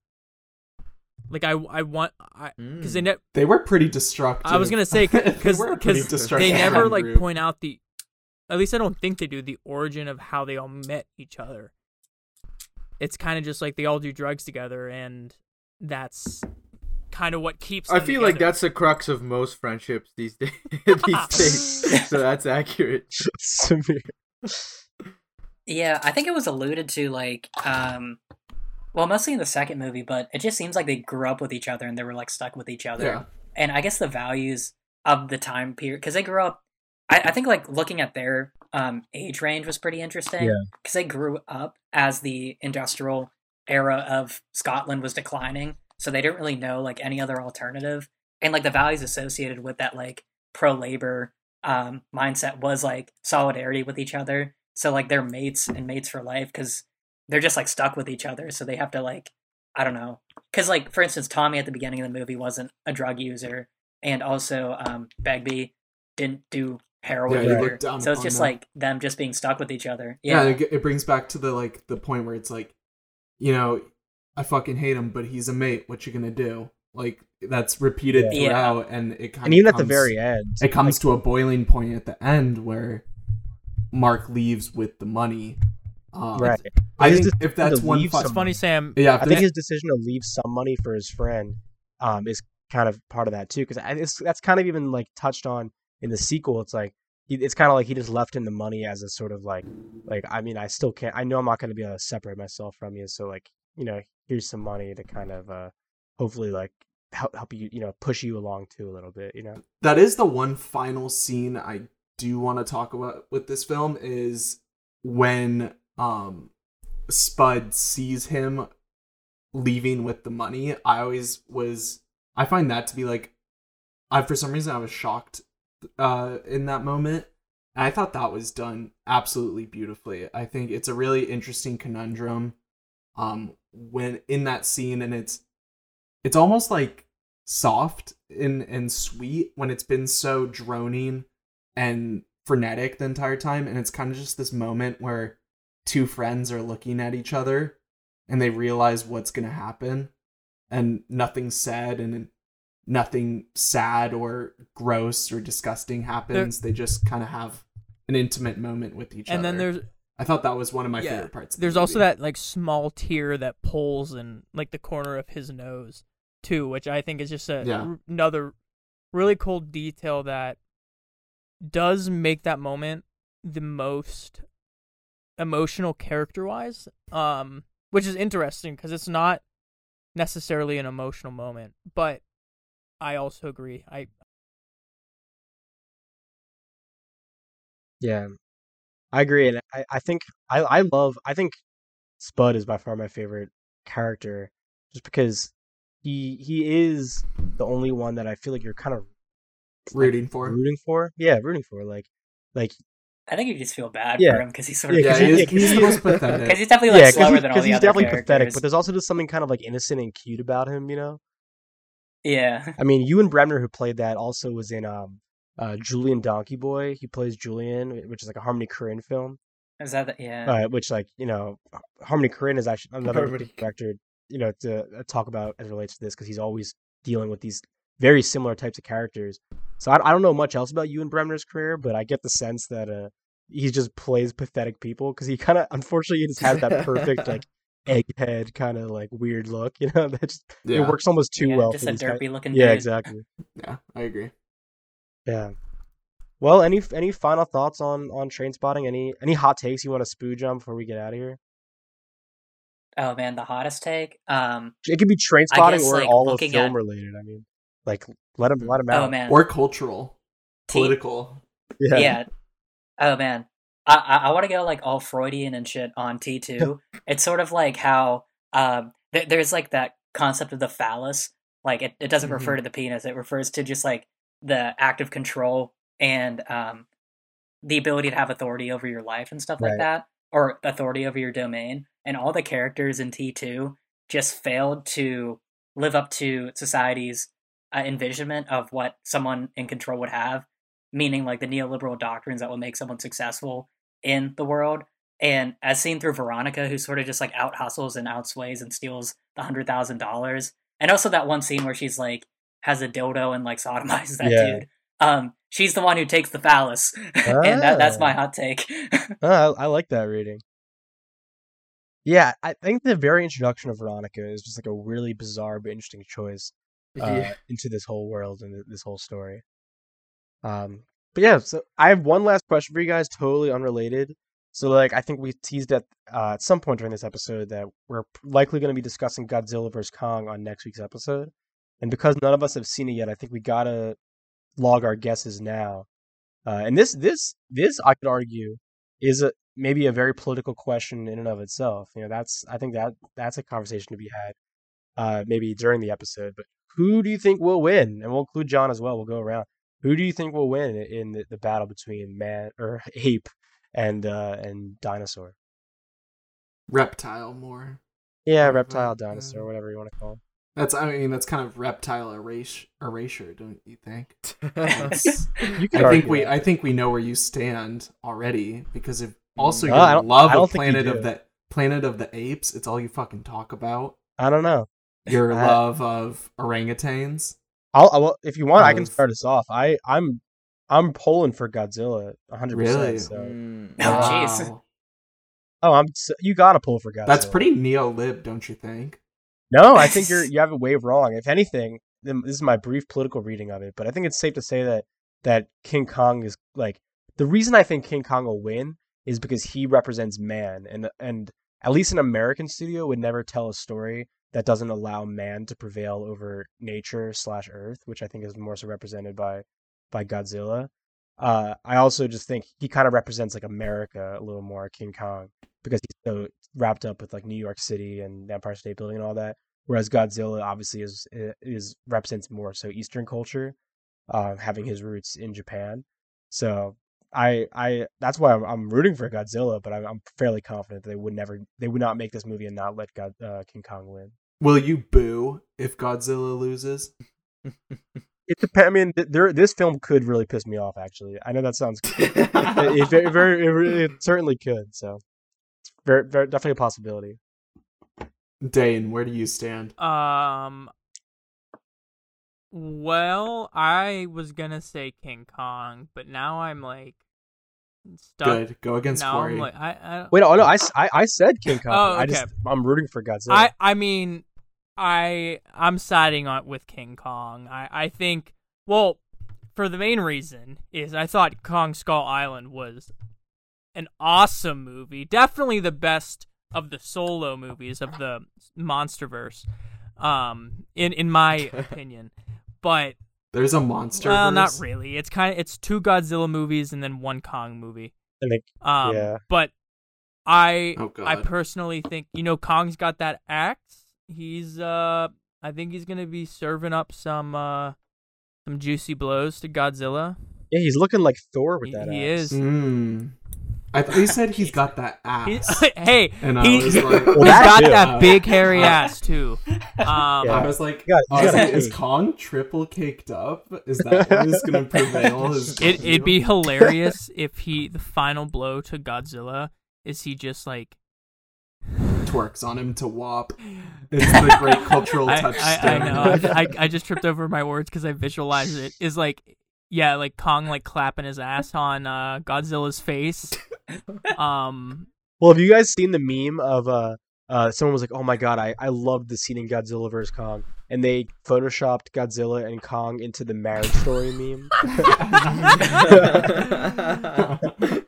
Like, I, I want, I, because they never, they were pretty destructive. I was going to say, because they, they never, like, group. point out the, at least I don't think they do, the origin of how they all met each other. It's kind of just like they all do drugs together, and that's kind of what keeps them I feel together. Like that's the crux of most friendships these days. these days. So that's accurate. Yeah, I think it was alluded to, like, um, well, mostly in the second movie, but it just seems like they grew up with each other and they were like stuck with each other. Yeah. And I guess the values of the time period, because they grew up, I, I think like looking at their um, age range was pretty interesting because yeah. they grew up as the industrial era of Scotland was declining. So they didn't really know like any other alternative. And like the values associated with that like pro-labor um, mindset was like solidarity with each other. So like they're mates and mates for life because they're just like stuck with each other, so they have to like, I don't know, because like for instance, Tommy at the beginning of the movie wasn't a drug user, and also um, Begbie didn't do heroin yeah, either. So it's just that. Like them just being stuck with each other. Yeah, yeah it, it brings back to the like the point where it's like, you know, I fucking hate him, but he's a mate. What you gonna do? Like that's repeated yeah. throughout, yeah. and it kind and even comes, at the very end, it comes like, to a boiling point at the end where Mark leaves with the money. Um, right. I think if that's one leave, it's funny, Sam. Yeah, I think his decision to leave some money for his friend um, is kind of part of that too, because that's kind of even like touched on in the sequel. It's like he, it's kind of like he just left him the money as a sort of like, like I mean, I still can't. I know I'm not going to be able to separate myself from you, so like, you know, here's some money to kind of uh, hopefully like help help you, you know, push you along too a little bit, you know. That is the one final scene I do want to talk about with this film is when. Um, Spud sees him leaving with the money. I always was, I find that to be like, I, for some reason I was shocked uh, in that moment. And I thought that was done absolutely beautifully. I think it's a really interesting conundrum um, when in that scene, and it's it's almost like soft and, and sweet when it's been so droning and frenetic the entire time. And it's kind of just this moment where two friends are looking at each other and they realize what's going to happen, and nothing's said and nothing sad or gross or disgusting happens. There, they just kind of have an intimate moment with each and other. And then there's, I thought that was one of my yeah, favorite parts. Of there's the also that like small tear that pulls in like the corner of his nose too, which I think is just a, yeah. r- another really cool detail that does make that moment the most emotional character-wise, um, which is interesting because it's not necessarily an emotional moment, but I also agree. I yeah, I agree, and I, I think I I love I think Spud is by far my favorite character, just because he he is the only one that I feel like you're kind of rooting like, for, rooting for, yeah, rooting for, like like. I think you just feel bad yeah. for him because he's sort of yeah, he is, he's, he's pathetic. Because he's definitely like yeah, slower he, than all the other characters. Because he's definitely pathetic, but there's also just something kind of like innocent and cute about him, you know? Yeah. I mean, Ewan Bremner, who played that, also was in um, uh, Julian Donkey Boy. He plays Julian, which is like a Harmony Korine film. Is that the, yeah? Uh, which, like, you know, Harmony Korine is actually another Everybody. Character, you know, to uh, talk about as it relates to this, because he's always dealing with these very similar types of characters. So I, I don't know much else about Ewan Bremner's career, but I get the sense that uh, he just plays pathetic people, because he kind of, unfortunately, he just has that perfect like egghead kind of like weird look. You know, that just yeah. it works almost too yeah, well. Just for a derpy guys. Looking. Yeah, dude. Exactly. Yeah, I agree. Yeah. Well, any any final thoughts on on Trainspotting? Any any hot takes you want to spooge on before we get out of here? Oh man, the hottest take. Um, it could be Trainspotting or like, all of film at... related. I mean. Like, let him, let him out. Oh, man. Or cultural. T- political. Yeah. yeah. Oh, man. I I, I want to go, like, all Freudian and shit on T two. It's sort of like how um, th- there's, like, that concept of the phallus. Like, it, it doesn't mm-hmm. refer to the penis. It refers to just, like, the act of control and um, the ability to have authority over your life and stuff right. like that. Or authority over your domain. And all the characters in T two just failed to live up to society's Uh, envisionment of what someone in control would have, meaning like the neoliberal doctrines that will make someone successful in the world. And as seen through Veronica, who sort of just like out hustles and outsways and steals the hundred thousand dollars, and also that one scene where she's like has a dildo and like sodomizes that yeah. dude. Um she's the one who takes the phallus. Oh. And that, that's my hot take. oh, I, I like that reading. Yeah, I think the very introduction of Veronica is just like a really bizarre but interesting choice Uh, into this whole world and this whole story. Um, but yeah, so I have one last question for you guys, totally unrelated. So like, I think we teased at uh, at some point during this episode that we're likely going to be discussing Godzilla versus. Kong on next week's episode. And because none of us have seen it yet, I think we gotta log our guesses now. Uh, and this, this, this, I could argue, is a, maybe a very political question in and of itself. You know, that's I think that that's a conversation to be had uh, maybe during the episode, but. Who do you think will win? And we'll include John as well. We'll go around. Who do you think will win in the, the battle between man or ape and uh, and dinosaur? Reptile more. Yeah, or reptile, like, dinosaur, uh, whatever you want to call them. That's I mean that's kind of reptile erasure, erasure don't you think? you I think we that. I think we know where you stand already, because if also no, you love a Planet of the Planet of the Apes, it's all you fucking talk about. I don't know. Your love of orangutans. I'll, I'll if you want, of... I can start us off. I I'm I'm pulling for Godzilla, one hundred percent. Really? So. Mm. Oh jeez. Wow. Oh, I'm so, you gotta pull for Godzilla. That's pretty neo-lib, don't you think? No, I think you're you have it way wrong. If anything, this is my brief political reading of it, but I think it's safe to say that that King Kong is like the reason I think King Kong will win is because he represents man, and and at least an American studio would never tell a story that doesn't allow man to prevail over nature slash earth, which I think is more so represented by, by Godzilla. Uh, I also just think he kind of represents like America a little more, King Kong, because he's so wrapped up with like New York City and the Empire State Building and all that. Whereas Godzilla obviously is, is represents more so Eastern culture. uh, having his roots in Japan. So I, I that's why I'm, I'm rooting for Godzilla, but I'm, I'm fairly confident they would never, they would not make this movie and not let God, uh, King Kong win. Will you boo if Godzilla loses? It depends. I mean, th- there, this film could really piss me off. Actually, I know that sounds. it, it, very, it, really, it certainly could. So, it's very, very, definitely a possibility. Dane, where do you stand? Um. Well, I was gonna say King Kong, but now I'm like stuck. Good, go against now Corey. I'm like, I, I Wait, oh no, I, I, I said King Kong. Oh, okay. I just, I'm rooting for Godzilla. I, I mean, I, I'm siding on with King Kong. I, I think. Well, for the main reason is I thought Kong Skull Island was an awesome movie. Definitely the best of the solo movies of the Monsterverse, um, in in my opinion. But there's a monster. Well, not really. It's kind of it's two Godzilla movies and then one Kong movie. I think. Um, yeah. But I oh I personally think, you know, Kong's got that axe. He's uh I think he's gonna be serving up some uh some juicy blows to Godzilla. Yeah, he's looking like Thor with he, that. He axe. is. Mm. I th- he said he's got that ass. Hey, and I he, was like, well, he's got too. that big hairy ass too. Um, yeah. I was like, yeah, oh, is, it, is Kong triple caked up? Is that what is going to prevail? His it, it'd be hilarious if he the final blow to Godzilla is he just like twerks on him to W A P. It's the great cultural I, touchstone. I, I know. I, I just tripped over my words because I visualized it. Is like. Yeah, like Kong, like clapping his ass on uh, Godzilla's face. Um, well, have you guys seen the meme of uh, uh, someone was like, "Oh my god, I I loved the scene in Godzilla versus. Kong," and they photoshopped Godzilla and Kong into the Marriage Story meme.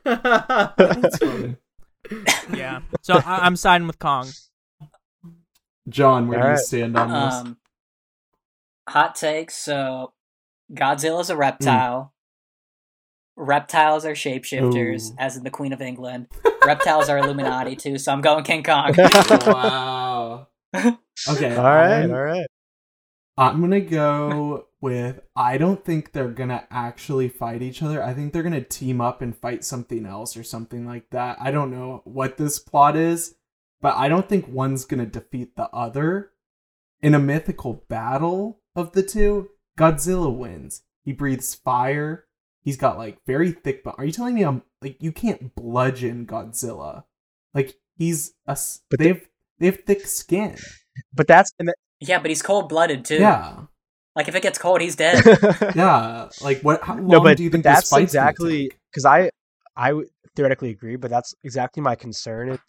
That's funny. Yeah, so I- I'm siding with Kong. John, where All do right. you stand on um, this? Hot takes, so. Godzilla's a reptile. Mm. Reptiles are shapeshifters, Ooh. as in the Queen of England. Reptiles are Illuminati, too, so I'm going King Kong. Wow. Okay. All right, I'm, all right. I'm going to go with, I don't think they're going to actually fight each other. I think they're going to team up and fight something else or something like that. I don't know what this plot is, but I don't think one's going to defeat the other. In a mythical battle of the two, Godzilla wins. He breathes fire. He's got like very thick bones. Are you telling me I'm like you can't bludgeon Godzilla? Like he's a. But they have they have thick skin. But that's yeah. But he's cold blooded too. Yeah. Like if it gets cold, he's dead. Yeah. Like what? How long no, but, do you think this fight's exactly? Because I I would theoretically agree, but that's exactly my concern.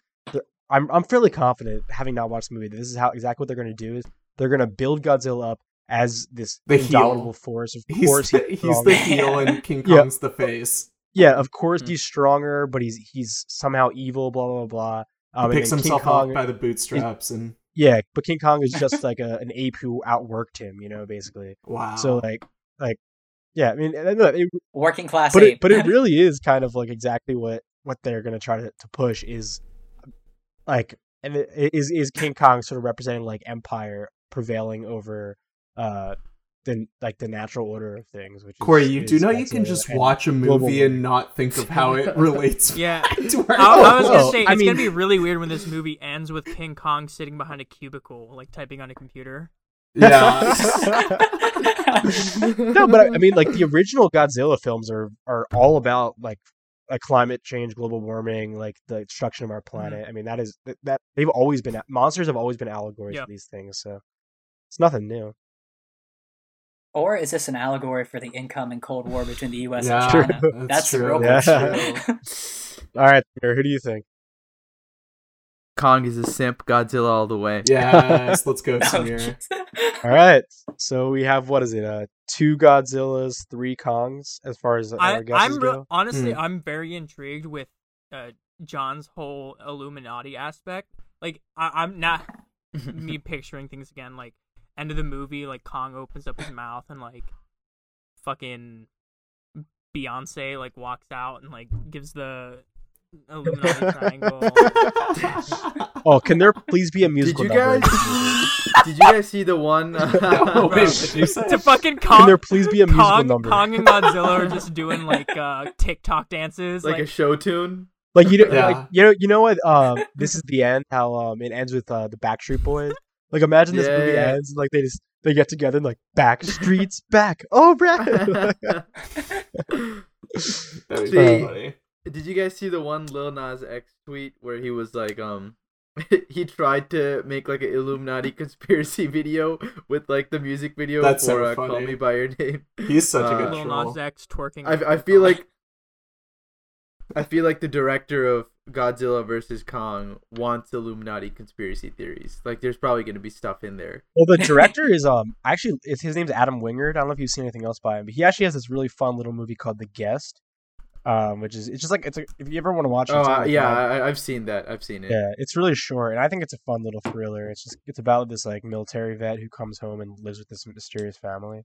I'm I'm fairly confident, having not watched the movie, that this is how exactly what they're going to do is they're going to build Godzilla up as this the indomitable heel. force. Of he's course, the, he's, he's the heel and King Kong's yeah. the face. Yeah, of course mm. he's stronger, but he's he's somehow evil. Blah blah blah. Um, he picks himself Kong, up by the bootstraps is, and yeah, but King Kong is just like a, an ape who outworked him. You know, basically. Wow. So like like yeah, I mean, I know, it, working class but ape. It, but it really is kind of like exactly what, what they're gonna try to, to push is like and it, is is King Kong sort of representing like empire prevailing over. Uh, the like the natural order of things. Which Corey, is, you do know you can just watch a movie and not think of how it relates. Yeah, to our I, I was gonna say it's I mean, gonna be really weird when this movie ends with King Kong sitting behind a cubicle, like typing on a computer. Yeah. No, but I, I mean, like the original Godzilla films are are all about like a climate change, global warming, like the destruction of our planet. Mm-hmm. I mean, that is that, that they've always been monsters have always been allegories yep. for these things, so it's nothing new. Or is this an allegory for the incoming Cold War between the U S yeah, and China? That's, that's true. Real yeah. true. All right, who do you think? Kong is a simp, Godzilla all the way. Yes, let's go, Samir. All right, so we have, what is it, uh, two Godzillas, three Kongs, as far as I, our guesses I'm re- go? Honestly, mm. I'm very intrigued with uh, John's whole Illuminati aspect. Like, I- I'm not me picturing things again, like, end of the movie, like Kong opens up his mouth and like fucking Beyonce like walks out and like gives the Illuminati triangle. Oh, can there please be a musical? Did you guys? Did you guys see the one? Uh, no, wait, to fucking Kong. Can there please be a musical Kong, number? Kong and Godzilla are just doing like uh, TikTok dances, like, like a show tune. Like you know, yeah. like, you know, you know what? Uh, this is the end. How um, it ends with uh, the Backstreet Boys. Like imagine this yeah, movie yeah. ends and like they just they get together and like Backstreet's back. Oh, Brad. That'd be uh, funny. Did you guys see the one Lil Nas X tweet where he was like, um, he tried to make like an Illuminati conspiracy video with like the music video That's for so uh, "Call Me by Your Name." He's such uh, a good troll. Lil Nas X twerking. I, I feel like, I feel like the director of Godzilla versus. Kong wants Illuminati conspiracy theories. Like, there's probably going to be stuff in there. Well, the director is um actually it's, his name's Adam Wingard. I don't know if you've seen anything else by him, but he actually has this really fun little movie called The Guest. Um, which is it's just like it's like, if you ever want to watch it. Oh uh, like yeah, that. I, I've seen that. I've seen it. Yeah, it's really short, and I think it's a fun little thriller. It's just it's about this like military vet who comes home and lives with this mysterious family.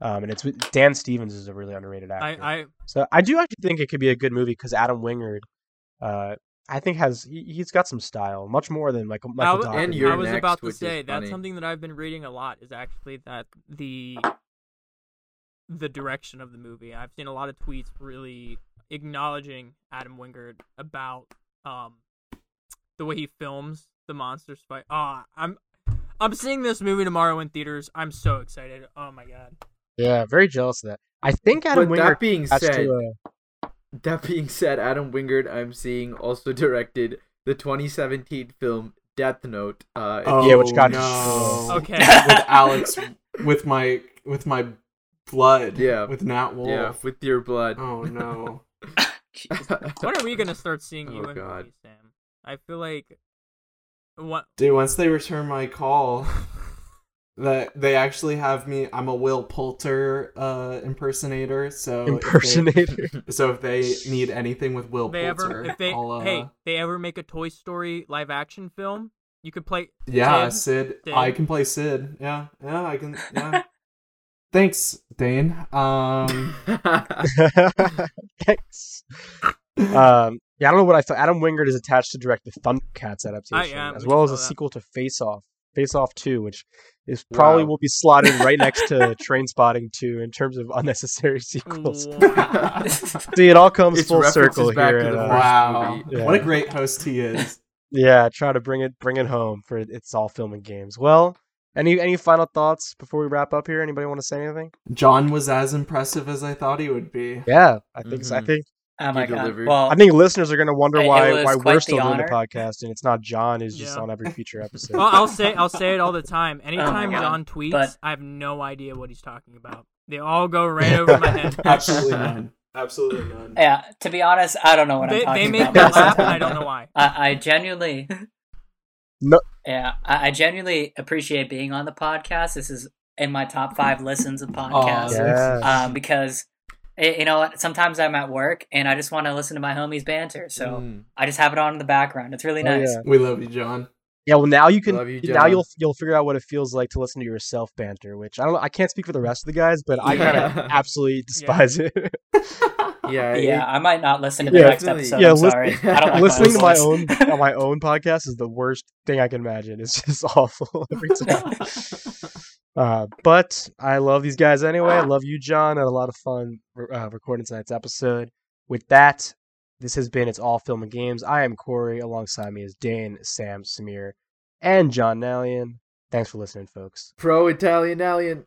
Um, and it's Dan Stevens is a really underrated actor. I, I so I do actually think it could be a good movie because Adam Wingard, uh, I think has he, he's got some style, much more than like Michael Dougherty. And you're I was next, about to say that's funny. Something that I've been reading a lot is actually that the. the direction of the movie. I've seen a lot of tweets really acknowledging Adam Wingard about um the way he films the monster fight. Ah, oh, I'm I'm seeing this movie tomorrow in theaters. I'm so excited. Oh my god. Yeah, very jealous of that. I think Adam but Wingard. That being said, to, uh... that being said, Adam Wingard, I'm seeing also directed the twenty seventeen film Death Note. Uh, oh, yeah, which got no. okay with Alex with my with my. Blood, yeah, with Nat Wolff, yeah, with your blood. Oh no! When are we gonna start seeing you oh, in movies, Sam? I feel like what dude. Once they return my call, that they actually have me. I'm a Will Poulter uh, impersonator. So impersonator. If they, so if they need anything with Will they Poulter, ever, if they, uh... hey, they ever make a Toy Story live action film, you could play. Yeah, Sid. Sid. Sid. I can play Sid. Yeah, yeah, I can. Yeah. Thanks, Dane. Um... Thanks. Um, yeah, I don't know what I thought. Adam Wingard is attached to direct the Thundercats adaptation, I, yeah, as well as a that. sequel to Face Off, Face Off two, which is probably wow. will be slotted right next to Trainspotting two in terms of unnecessary sequels. Wow. See, it all comes it's full circle here. And, uh, wow, yeah. What a great host he is. Yeah, try to bring it, bring it home for it's all film and games. Well. Any any final thoughts before we wrap up here? Anybody want to say anything? John was as impressive as I thought he would be. Yeah, I think mm-hmm. so. I think oh my God. Well, I think listeners are going to wonder it, why it why we're still doing the podcast and it's not John is yeah. just on every feature episode. Well, I'll say I'll say it all the time. Anytime oh John tweets, but... I have no idea what he's talking about. They all go right over my head. Absolutely none. Absolutely none. Yeah, to be honest, I don't know what they, I'm talking about. They make about. me laugh, and I don't know why. I, I genuinely. No. Yeah, I, I genuinely appreciate being on the podcast. This is in my top five listens of podcasts. Oh, yes. um, because, it, you know what, sometimes I'm at work and I just want to listen to my homies banter. So mm. I just have it on in the background. It's really nice. Oh, yeah. We love you, John. Yeah, well, now you can. You, now you'll you'll figure out what it feels like to listen to yourself banter. Which I don't. I can't speak for the rest of the guys, but I kind of absolutely despise yeah. it. yeah, yeah. It, I might not listen to the yeah, next episode. Yeah, I'm li- sorry. I don't like listening to my own on my own podcast is the worst thing I can imagine. It's just awful every time. uh, but I love these guys anyway. I love you, John. Had a lot of fun uh, recording tonight's episode. With that. This has been It's All Film and Games. I am Corey. Alongside me is Dane, Sam, Samir, and John Nallian. Thanks for listening, folks. Pro Italian Nallian.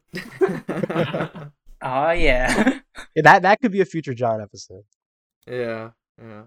Oh, yeah. yeah. That that could be a future John episode. Yeah, yeah.